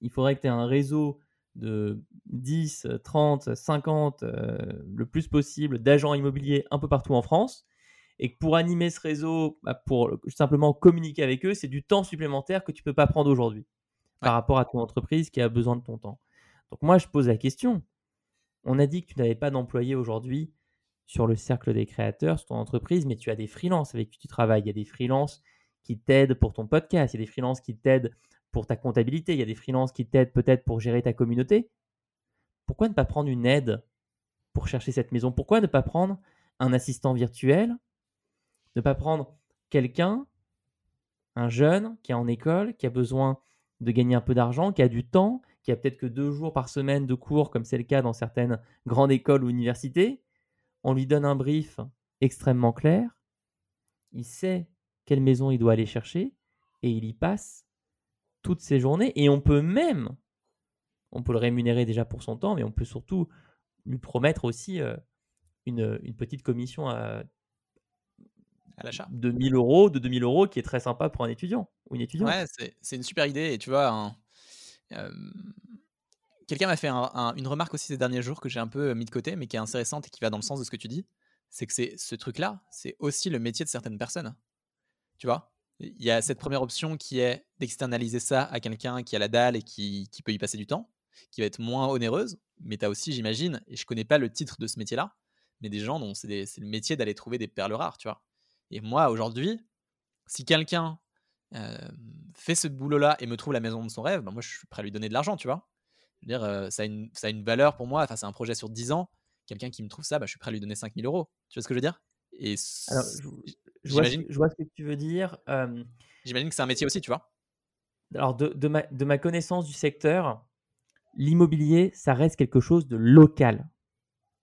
il faudrait que tu aies un réseau de dix, trente, cinquante, euh, le plus possible, d'agents immobiliers un peu partout en France. Et que pour animer ce réseau, bah pour simplement communiquer avec eux, c'est du temps supplémentaire que tu ne peux pas prendre aujourd'hui par rapport à ton entreprise qui a besoin de ton temps. Donc moi, je pose la question. On a dit que tu n'avais pas d'employés aujourd'hui sur le cercle des créateurs, sur ton entreprise, mais tu as des freelances avec qui tu travailles. Il y a des freelances qui t'aident pour ton podcast, il y a des freelances qui t'aident pour ta comptabilité, il y a des freelances qui t'aident peut-être pour gérer ta communauté. Pourquoi ne pas prendre une aide pour chercher cette maison? Pourquoi ne pas prendre un assistant virtuel? Ne pas prendre quelqu'un, un jeune qui est en école, qui a besoin de gagner un peu d'argent, qui a du temps, qui a peut-être que deux jours par semaine de cours, comme c'est le cas dans certaines grandes écoles ou universités. On lui donne un brief extrêmement clair. Il sait quelle maison il doit aller chercher et il y passe toutes ses journées. Et on peut même, on peut le rémunérer déjà pour son temps, mais on peut surtout lui promettre aussi une, une petite commission à, à l'achat de mille euros, de deux mille euros, qui est très sympa pour un étudiant ou une étudiante. Ouais, c'est, c'est une super idée. Et tu vois, un... Euh, quelqu'un m'a fait un, un, une remarque aussi ces derniers jours que j'ai un peu mis de côté, mais qui est intéressante et qui va dans le sens de ce que tu dis. C'est que c'est, ce truc-là, c'est aussi le métier de certaines personnes. Tu vois, il y a cette première option qui est d'externaliser ça à quelqu'un qui a la dalle et qui, qui peut y passer du temps, qui va être moins onéreuse. Mais tu as aussi, j'imagine, et je connais pas le titre de ce métier-là, mais des gens dont c'est, des, c'est le métier d'aller trouver des perles rares, tu vois. Et moi, aujourd'hui, si quelqu'un Euh, fait ce boulot-là et me trouve la maison de son rêve, ben moi, je suis prêt à lui donner de l'argent, tu vois. Je veux dire, euh, ça, a une, ça a une valeur pour moi. Enfin, c'est un projet sur dix ans. Quelqu'un qui me trouve ça, ben, je suis prêt à lui donner cinq mille euros. Tu vois ce que je veux dire? Et alors, je, je, vois ce, je vois ce que tu veux dire. Euh, j'imagine que c'est un métier aussi, tu vois. Alors, de, de, ma, de ma connaissance du secteur, l'immobilier, ça reste quelque chose de local.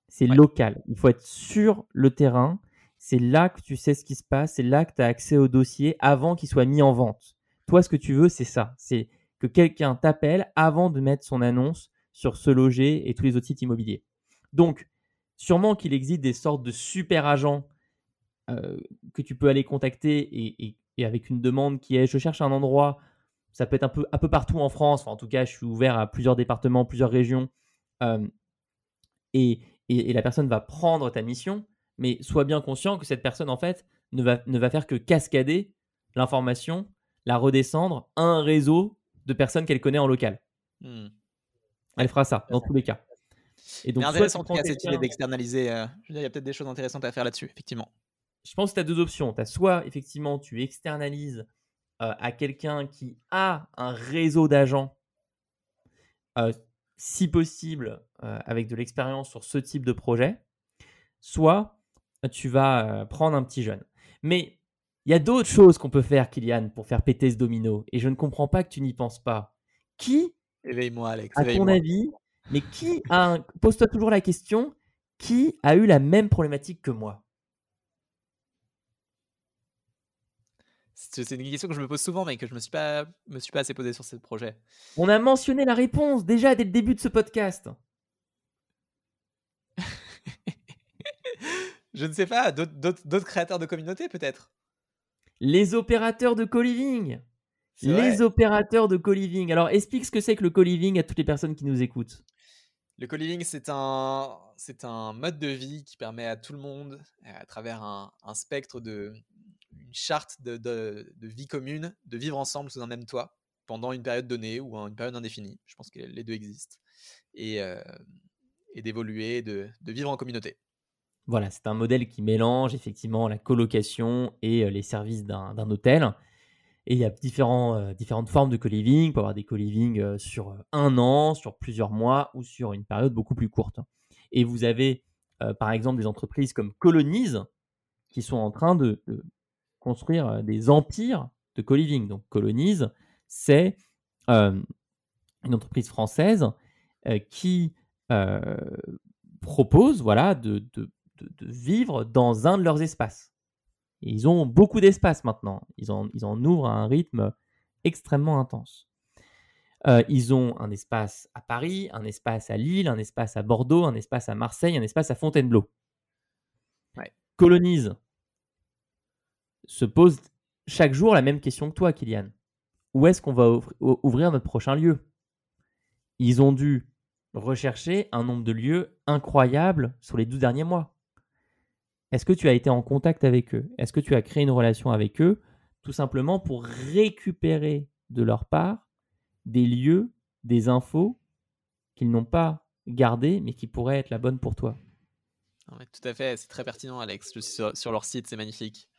C'est ouais. Local. Il faut être sur le terrain. C'est là que tu sais ce qui se passe, c'est là que tu as accès au dossier avant qu'il soit mis en vente. Toi, ce que tu veux, c'est ça. C'est que quelqu'un t'appelle avant de mettre son annonce sur Se Loger et tous les autres sites immobiliers. Donc, sûrement qu'il existe des sortes de super agents euh, que tu peux aller contacter et, et, et avec une demande qui est « je cherche un endroit », ça peut être un peu, un peu partout en France. Enfin, en tout cas, je suis ouvert à plusieurs départements, plusieurs régions euh, et, et, et la personne va prendre ta mission. Mais sois bien conscient que cette personne, en fait, ne va, ne va faire que cascader l'information, la redescendre à un réseau de personnes qu'elle connaît en local. Mmh. Elle fera ça, dans tous les cas. Et donc, mais intéressant, soit c'est quelqu'un... d'externaliser. Euh, je veux dire, il y a peut-être des choses intéressantes à faire là-dessus, effectivement. Je pense que tu as deux options. Tu as soit, effectivement, tu externalises euh, à quelqu'un qui a un réseau d'agents, euh, si possible, euh, avec de l'expérience sur ce type de projet, soit tu vas prendre un petit jeune. Mais il y a d'autres choses qu'on peut faire, Killian, pour faire péter ce domino. Et je ne comprends pas que tu n'y penses pas. Qui, éveille-moi, Alex, à éveille-moi. Ton avis, mais qui a un... Pose-toi toujours la question, qui a eu la même problématique que moi? C'est une question que je me pose souvent, mais que je ne me suis pas, me suis pas assez posé sur ce projet. On a mentionné la réponse déjà dès le début de ce podcast. Je ne sais pas, d'autres, d'autres, d'autres créateurs de communauté peut-être. Les opérateurs de co-living. C'est les vrai. Opérateurs de co-living. Alors, explique ce que c'est que le co-living à toutes les personnes qui nous écoutent. Le co-living, c'est un, c'est un mode de vie qui permet à tout le monde, à travers un, un spectre, de, une charte de, de, de vie commune, de vivre ensemble sous un même toit pendant une période donnée ou une période indéfinie. Je pense que les deux existent. Et, euh, et d'évoluer, de, de vivre en communauté. Voilà, c'est un modèle qui mélange effectivement la colocation et les services d'un, d'un hôtel. Et il y a différents, euh, différentes formes de co-living. On peut avoir des co-living sur un an, sur plusieurs mois ou sur une période beaucoup plus courte. Et vous avez euh, par exemple des entreprises comme Colonize qui sont en train de, de construire des empires de co-living. Donc Colonize, c'est euh, une entreprise française euh, qui euh, propose voilà, de, de, de, de vivre dans un de leurs espaces. Et ils ont beaucoup d'espace maintenant. Ils en, ils en ouvrent à un rythme extrêmement intense. Euh, ils ont un espace à Paris, un espace à Lille, un espace à Bordeaux, un espace à Marseille, un espace à Fontainebleau. Ouais. Colonize se pose chaque jour la même question que toi, Killian. Où est-ce qu'on va ouvrir notre prochain lieu ? Ils ont dû rechercher un nombre de lieux incroyable sur les douze derniers mois. Est-ce que tu as été en contact avec eux ? Est-ce que tu as créé une relation avec eux ? Tout simplement pour récupérer de leur part des lieux, des infos qu'ils n'ont pas gardées, mais qui pourraient être la bonne pour toi. Ouais, tout à fait, c'est très pertinent, Alex. Je suis sur, sur leur site, c'est magnifique.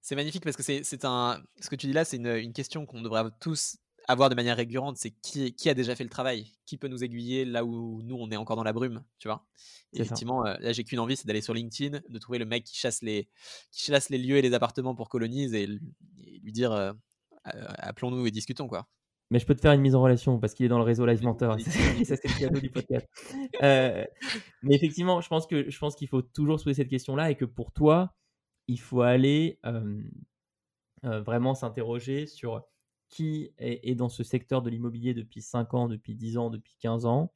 C'est magnifique parce que c'est, c'est un, ce que tu dis là, c'est une, une question qu'on devrait tous avoir de manière récurrente, c'est qui, qui a déjà fait le travail ? Qui peut nous aiguiller là où nous, on est encore dans la brume, tu vois ? Et effectivement, euh, là, j'ai qu'une envie, c'est d'aller sur LinkedIn, de trouver le mec qui chasse les, qui chasse les lieux et les appartements pour coloniser et, et lui dire euh, euh, appelons-nous et discutons, quoi. Mais je peux te faire une mise en relation parce qu'il est dans le réseau Live Mentor. Ça, c'est le cadeau du podcast. Euh, mais effectivement, je pense, que, je pense qu'il faut toujours se poser cette question-là et que pour toi, il faut aller euh, euh, vraiment s'interroger sur qui est, est dans ce secteur de l'immobilier depuis cinq ans, depuis dix ans, depuis quinze ans,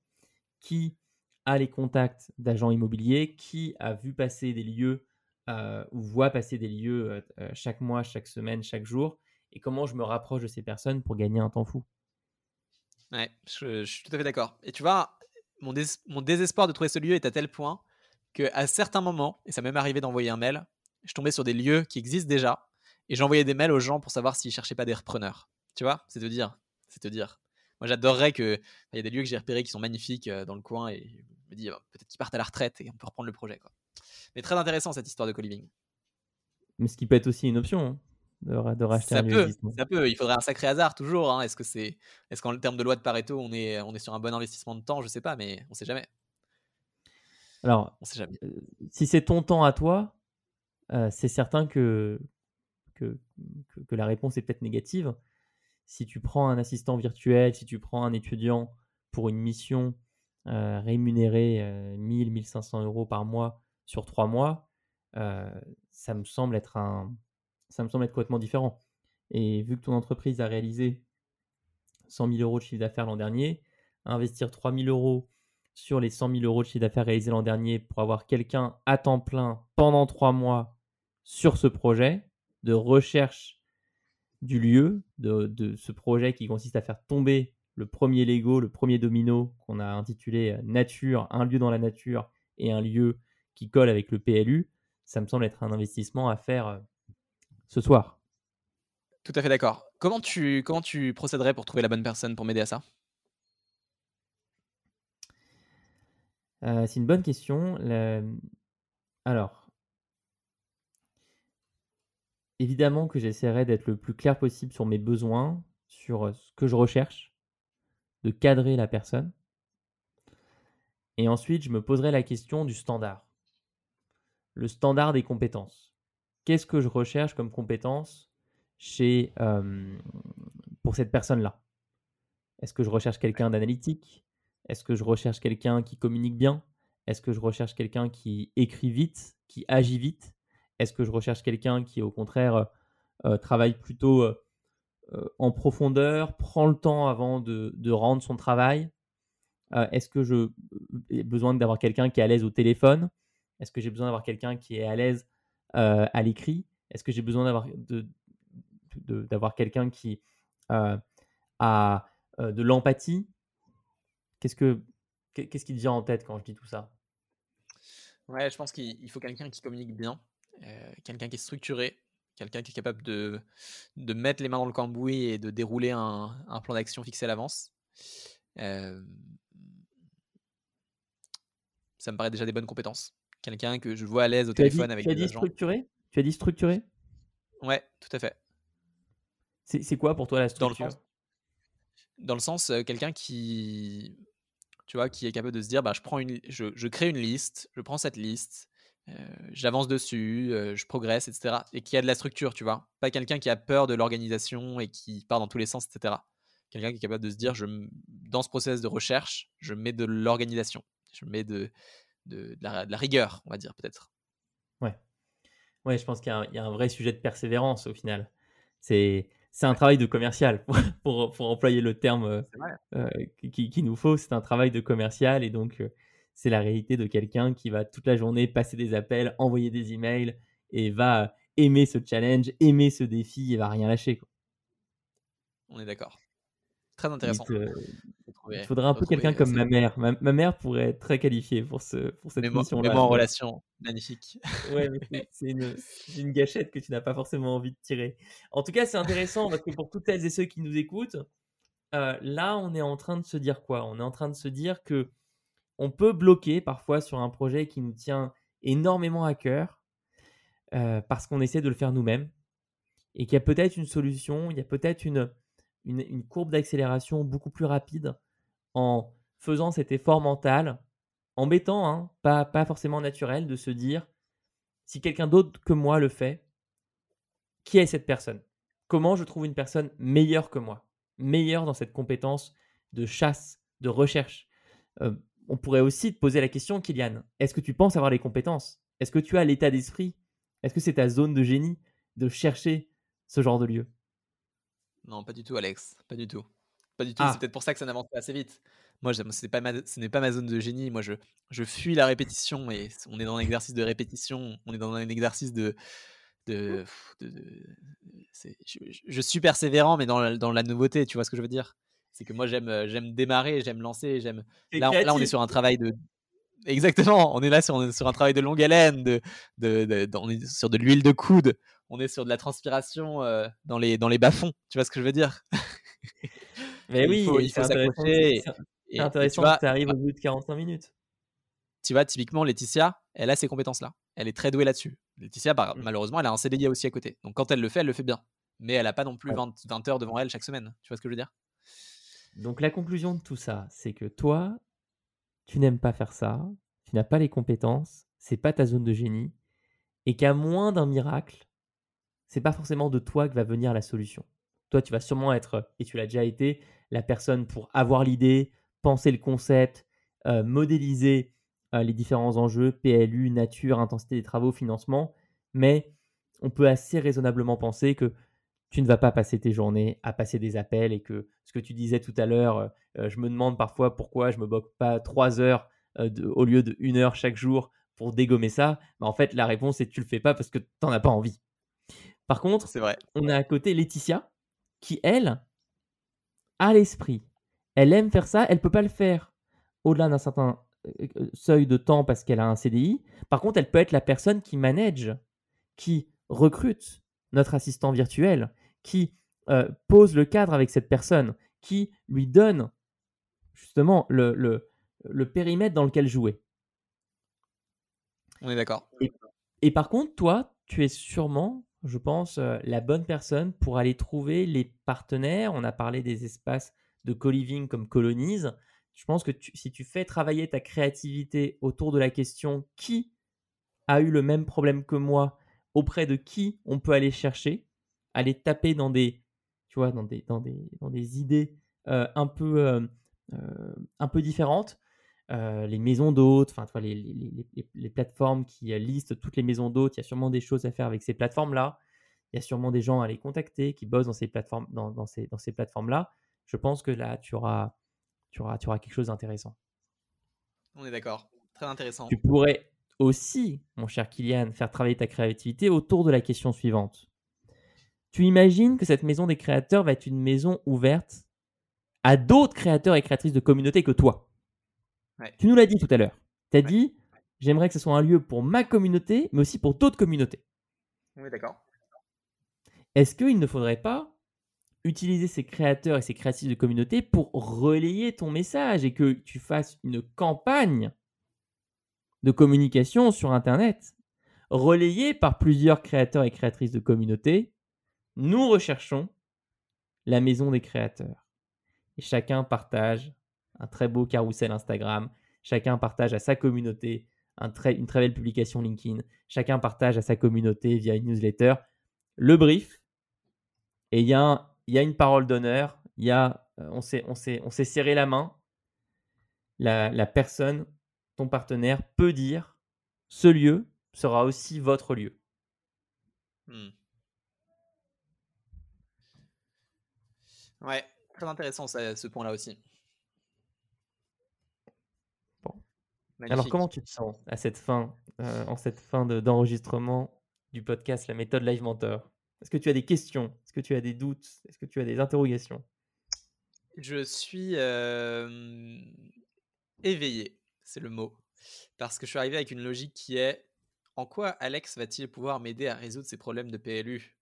qui a les contacts d'agents immobiliers, qui a vu passer des lieux euh, ou voit passer des lieux euh, chaque mois, chaque semaine, chaque jour. Et comment je me rapproche de ces personnes pour gagner un temps fou. Ouais, je, je suis tout à fait d'accord. Et tu vois, mon, dés- mon désespoir de trouver ce lieu est à tel point qu'à certains moments, et ça m'est même arrivé d'envoyer un mail, je tombais sur des lieux qui existent déjà et j'envoyais des mails aux gens pour savoir s'ils ne cherchaient pas des repreneurs. Tu vois, c'est te dire, c'est te dire. Moi, j'adorerais qu'il y ait des lieux que j'ai repérés qui sont magnifiques dans le coin et je me dis bah, peut-être qu'ils partent à la retraite et on peut reprendre le projet, quoi. Mais très intéressant cette histoire de co-living. Mais ce qui peut être aussi une option, hein. De, de racheter ça un peut, lieu ça peut, il faudrait un sacré hasard toujours, hein. Est-ce que c'est, est-ce qu'en termes de loi de Pareto, on est, on est sur un bon investissement de temps ? Je sais pas, mais on sait jamais. Alors, on sait jamais. Euh, si c'est ton temps à toi, euh, c'est certain que que, que que la réponse est peut-être négative. Si tu prends un assistant virtuel, si tu prends un étudiant pour une mission euh, rémunérée euh, mille, mille cinq cents euros par mois sur trois mois, euh, ça me semble être un ça me semble être complètement différent. Et vu que ton entreprise a réalisé cent mille euros de chiffre d'affaires l'an dernier, investir trois mille euros sur les cent mille euros de chiffre d'affaires réalisés l'an dernier pour avoir quelqu'un à temps plein pendant trois mois sur ce projet de recherche du lieu, de, de ce projet qui consiste à faire tomber le premier Lego, le premier domino qu'on a intitulé « Nature », un lieu dans la nature et un lieu qui colle avec le P L U, ça me semble être un investissement à faire ce soir. Tout à fait d'accord. Comment tu, comment tu procéderais pour trouver la bonne personne pour m'aider à ça ? euh, C'est une bonne question. Le... Alors, évidemment que j'essaierai d'être le plus clair possible sur mes besoins, sur ce que je recherche, de cadrer la personne. Et ensuite, je me poserai la question du standard. Le standard des compétences. Qu'est-ce que je recherche comme compétence chez, euh, pour cette personne-là ? Est-ce que je recherche quelqu'un d'analytique ? Est-ce que je recherche quelqu'un qui communique bien ? Est-ce que je recherche quelqu'un qui écrit vite, qui agit vite ? Est-ce que je recherche quelqu'un qui, au contraire, euh, travaille plutôt euh, en profondeur, prend le temps avant de, de rendre son travail ? euh, Est-ce que je, j'ai besoin d'avoir quelqu'un qui est à l'aise au téléphone ? Est-ce que j'ai besoin d'avoir quelqu'un qui est à l'aise Euh, à l'écrit ? Est-ce que j'ai besoin d'avoir, de, de, d'avoir quelqu'un qui euh, a euh, de l'empathie ? Qu'est-ce, que, qu'est-ce qui te vient en tête quand je dis tout ça ? Ouais, je pense qu'il faut quelqu'un qui communique bien, euh, quelqu'un qui est structuré, quelqu'un qui est capable de, de mettre les mains dans le cambouis et de dérouler un, un plan d'action fixé à l'avance. Euh, ça me paraît déjà des bonnes compétences. Quelqu'un que je vois à l'aise au tu téléphone dit, avec des agents. Structuré ? Tu as dit structuré ? Ouais, tout à fait. C'est, c'est quoi pour toi la structure ? Dans le sens, dans le sens euh, quelqu'un qui... tu vois, qui est capable de se dire, bah, je, prends une, je, je crée une liste, je prends cette liste, euh, j'avance dessus, euh, je progresse, et cetera. Et qui a de la structure, tu vois. Pas quelqu'un qui a peur de l'organisation et qui part dans tous les sens, et cetera. Quelqu'un qui est capable de se dire, je, dans ce process de recherche, je mets de l'organisation, je mets de, de, de, la, de la rigueur, on va dire, peut-être. Ouais. Ouais, je pense qu'il y a, un, y a un vrai sujet de persévérance, au final. C'est... C'est un travail de commercial, pour, pour, pour employer le terme euh, qu'il qui nous faut. C'est un travail de commercial et donc euh, c'est la réalité de quelqu'un qui va toute la journée passer des appels, envoyer des emails et va aimer ce challenge, aimer ce défi et va rien lâcher, quoi. On est d'accord. Très intéressant. Euh, il faudra un peu quelqu'un comme ma mère. Ma, ma mère pourrait être très qualifiée pour, ce, pour cette mission-là. En relation, magnifique. Ouais, mais c'est une, une gâchette que tu n'as pas forcément envie de tirer. En tout cas, c'est intéressant parce que pour toutes celles et ceux qui nous écoutent, euh, là, on est en train de se dire quoi ? On est en train de se dire qu'on peut bloquer parfois sur un projet qui nous tient énormément à cœur euh, parce qu'on essaie de le faire nous-mêmes et qu'il y a peut-être une solution, il y a peut-être une... Une, une courbe d'accélération beaucoup plus rapide en faisant cet effort mental, embêtant, hein, pas, pas forcément naturel, de se dire si quelqu'un d'autre que moi le fait, qui est cette personne ? Comment je trouve une personne meilleure que moi ? Meilleure dans cette compétence de chasse, de recherche. Euh, on pourrait aussi te poser la question, Killian, est-ce que tu penses avoir les compétences ? Est-ce que tu as l'état d'esprit ? Est-ce que c'est ta zone de génie de chercher ce genre de lieu ? Non, pas du tout, Alex. Pas du tout. Pas du tout. Ah. C'est peut-être pour ça que ça n'avance pas assez vite. Moi, je, c'est pas ma, ce n'est pas ma zone de génie. Moi, je, je fuis la répétition et on est dans un exercice de répétition. On est dans un exercice de... de, de, de c'est, je, je suis persévérant, mais dans la, dans la nouveauté, tu vois ce que je veux dire ? C'est que moi, j'aime, j'aime démarrer, j'aime lancer. J'aime... Là, on, là, on est sur un travail de... Exactement. On est là sur, on est sur un travail de longue haleine. De, de, de, de, on est sur de l'huile de coude. On est sur de la transpiration euh, dans les, dans les bas-fonds. Tu vois ce que je veux dire ? Mais oui, il faut, il faut s'accrocher. C'est, c'est intéressant que tu arrives au bout de quarante-cinq minutes. Tu vois, typiquement, Laetitia, elle a ces compétences-là. Elle est très douée là-dessus. Laetitia, bah, mmh. malheureusement, elle a un C D I aussi à côté. Donc, quand elle le fait, elle le fait bien. Mais elle n'a pas non plus vingt, vingt heures devant elle chaque semaine. Tu vois ce que je veux dire ? Donc, la conclusion de tout ça, c'est que toi, tu n'aimes pas faire ça. Tu n'as pas les compétences. Ce n'est pas ta zone de génie. Et qu'à moins d'un miracle, c'est pas forcément de toi que va venir la solution. Toi, tu vas sûrement être, et tu l'as déjà été, la personne pour avoir l'idée, penser le concept, euh, modéliser euh, les différents enjeux, P L U, nature, intensité des travaux, financement. Mais on peut assez raisonnablement penser que tu ne vas pas passer tes journées à passer des appels et que ce que tu disais tout à l'heure, euh, je me demande parfois pourquoi je me bloque pas trois heures euh, de, au lieu de une heure chaque jour pour dégommer ça. Bah, en fait, la réponse est que tu le fais pas parce que tu n'en as pas envie. Par contre, c'est vrai. On a à côté Laetitia qui, elle, a l'esprit. Elle aime faire ça, elle ne peut pas le faire au-delà d'un certain seuil de temps parce qu'elle a un C D I. Par contre, elle peut être la personne qui manage, qui recrute notre assistant virtuel, qui euh, pose le cadre avec cette personne, qui lui donne justement le, le, le périmètre dans lequel jouer. On est d'accord. Et, et par contre, toi, tu es sûrement... je pense, euh, la bonne personne pour aller trouver les partenaires. On a parlé des espaces de co-living comme Colonize. Je pense que tu, si tu fais travailler ta créativité autour de la question « Qui a eu le même problème que moi ?» auprès de qui on peut aller chercher, aller taper dans des, tu vois, dans des, dans des, dans des idées euh, un, peu, euh, euh, un peu différentes. Euh, les maisons d'hôtes, enfin, tu vois, les, les, les, les plateformes qui euh, listent toutes les maisons d'hôtes, il y a sûrement des choses à faire avec ces plateformes-là. Il y a sûrement des gens à les contacter qui bossent dans ces plateformes, dans, dans ces, dans ces plateformes-là. Je pense que là, tu auras, tu auras, tu auras quelque chose d'intéressant. On est d'accord. Très intéressant. Tu pourrais aussi, mon cher Killian, faire travailler ta créativité autour de la question suivante. Tu imagines que cette maison des créateurs va être une maison ouverte à d'autres créateurs et créatrices de communautés que toi. Ouais. Tu nous l'as dit tout à l'heure. Tu as ouais. dit, j'aimerais que ce soit un lieu pour ma communauté, mais aussi pour d'autres communautés. Oui, d'accord. Est-ce qu'il ne faudrait pas utiliser ces créateurs et ces créatifs de communauté pour relayer ton message et que tu fasses une campagne de communication sur Internet, relayée par plusieurs créateurs et créatrices de communauté? Nous recherchons la maison des créateurs. Et chacun partage un très beau carrousel Instagram. Chacun partage à sa communauté un très, une très belle publication LinkedIn. Chacun partage à sa communauté via une newsletter le brief. Et il y, y a une parole d'honneur. Il y a, on s'est, on s'est, on s'est serré la main. La, la personne, ton partenaire, peut dire « ce lieu sera aussi votre lieu hmm. ». Ouais, très intéressant ça, ce point-là aussi. Bon. Alors, comment tu te sens à cette fin, euh, en cette fin de, d'enregistrement du podcast La méthode LiveMentor ? Est-ce que tu as des questions ? Est-ce que tu as des doutes ? Est-ce que tu as des interrogations ? Je suis... Euh... éveillé, c'est le mot, parce que je suis arrivé avec une logique qui est en quoi Alex va-t-il pouvoir m'aider à résoudre ces problèmes de P L U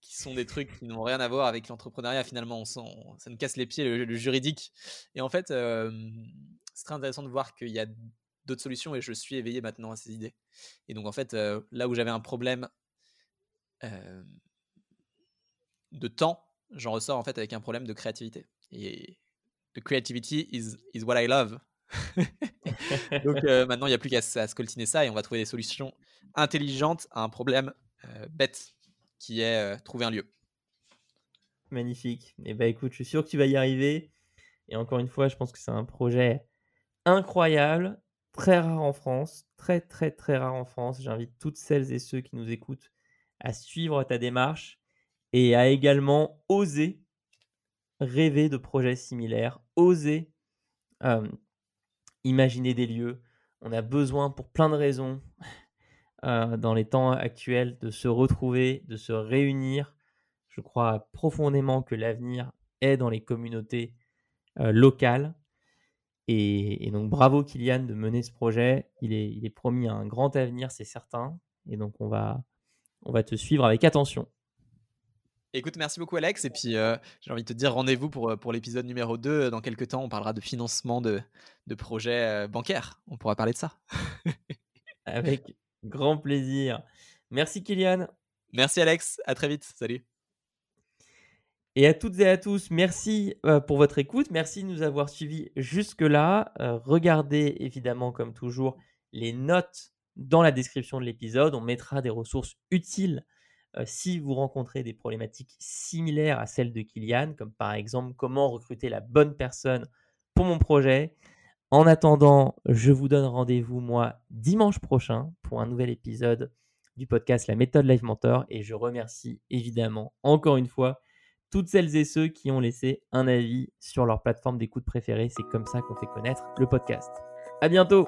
qui sont des trucs qui n'ont rien à voir avec l'entrepreneuriat finalement, on sent, ça nous casse les pieds le, le juridique et en fait euh, c'est très intéressant de voir qu'il y a d'autres solutions et je suis éveillé maintenant à ces idées et donc en fait euh, là où j'avais un problème euh, de temps, j'en ressors en fait avec un problème de créativité et the creativity is, is what I love. Donc euh, maintenant il n'y a plus qu'à à scoltiner ça et on va trouver des solutions intelligentes à un problème euh, bête qui est euh, trouver un lieu. Magnifique. Et bah écoute, je suis sûr que tu vas y arriver et encore une fois je pense que c'est un projet incroyable, très rare en France, très très très rare en France. J'invite toutes celles et ceux qui nous écoutent à suivre ta démarche et à également oser rêver de projets similaires, oser euh, imaginer des lieux. On a besoin pour plein de raisons euh, dans les temps actuels de se retrouver, de se réunir. Je crois profondément que l'avenir est dans les communautés euh, locales. Et, et donc bravo Killian de mener ce projet. Il est, il est promis un grand avenir, c'est certain. Et donc on va, on va te suivre avec attention. Écoute, merci beaucoup Alex. Et puis, euh, j'ai envie de te dire rendez-vous pour, pour l'épisode numéro deux. Dans quelques temps, on parlera de financement de, de projets bancaires. On pourra parler de ça. Avec grand plaisir. Merci Killian. Merci Alex. À très vite. Salut. Et à toutes et à tous, merci pour votre écoute. Merci de nous avoir suivis jusque-là. Euh, regardez évidemment, comme toujours, les notes dans la description de l'épisode. On mettra des ressources utiles Euh, si vous rencontrez des problématiques similaires à celles de Killian, comme par exemple comment recruter la bonne personne pour mon projet. En attendant, je vous donne rendez-vous moi dimanche prochain pour un nouvel épisode du podcast La méthode LiveMentor et je remercie évidemment encore une fois toutes celles et ceux qui ont laissé un avis sur leur plateforme d'écoute préférée. C'est comme ça qu'on fait connaître le podcast. À bientôt!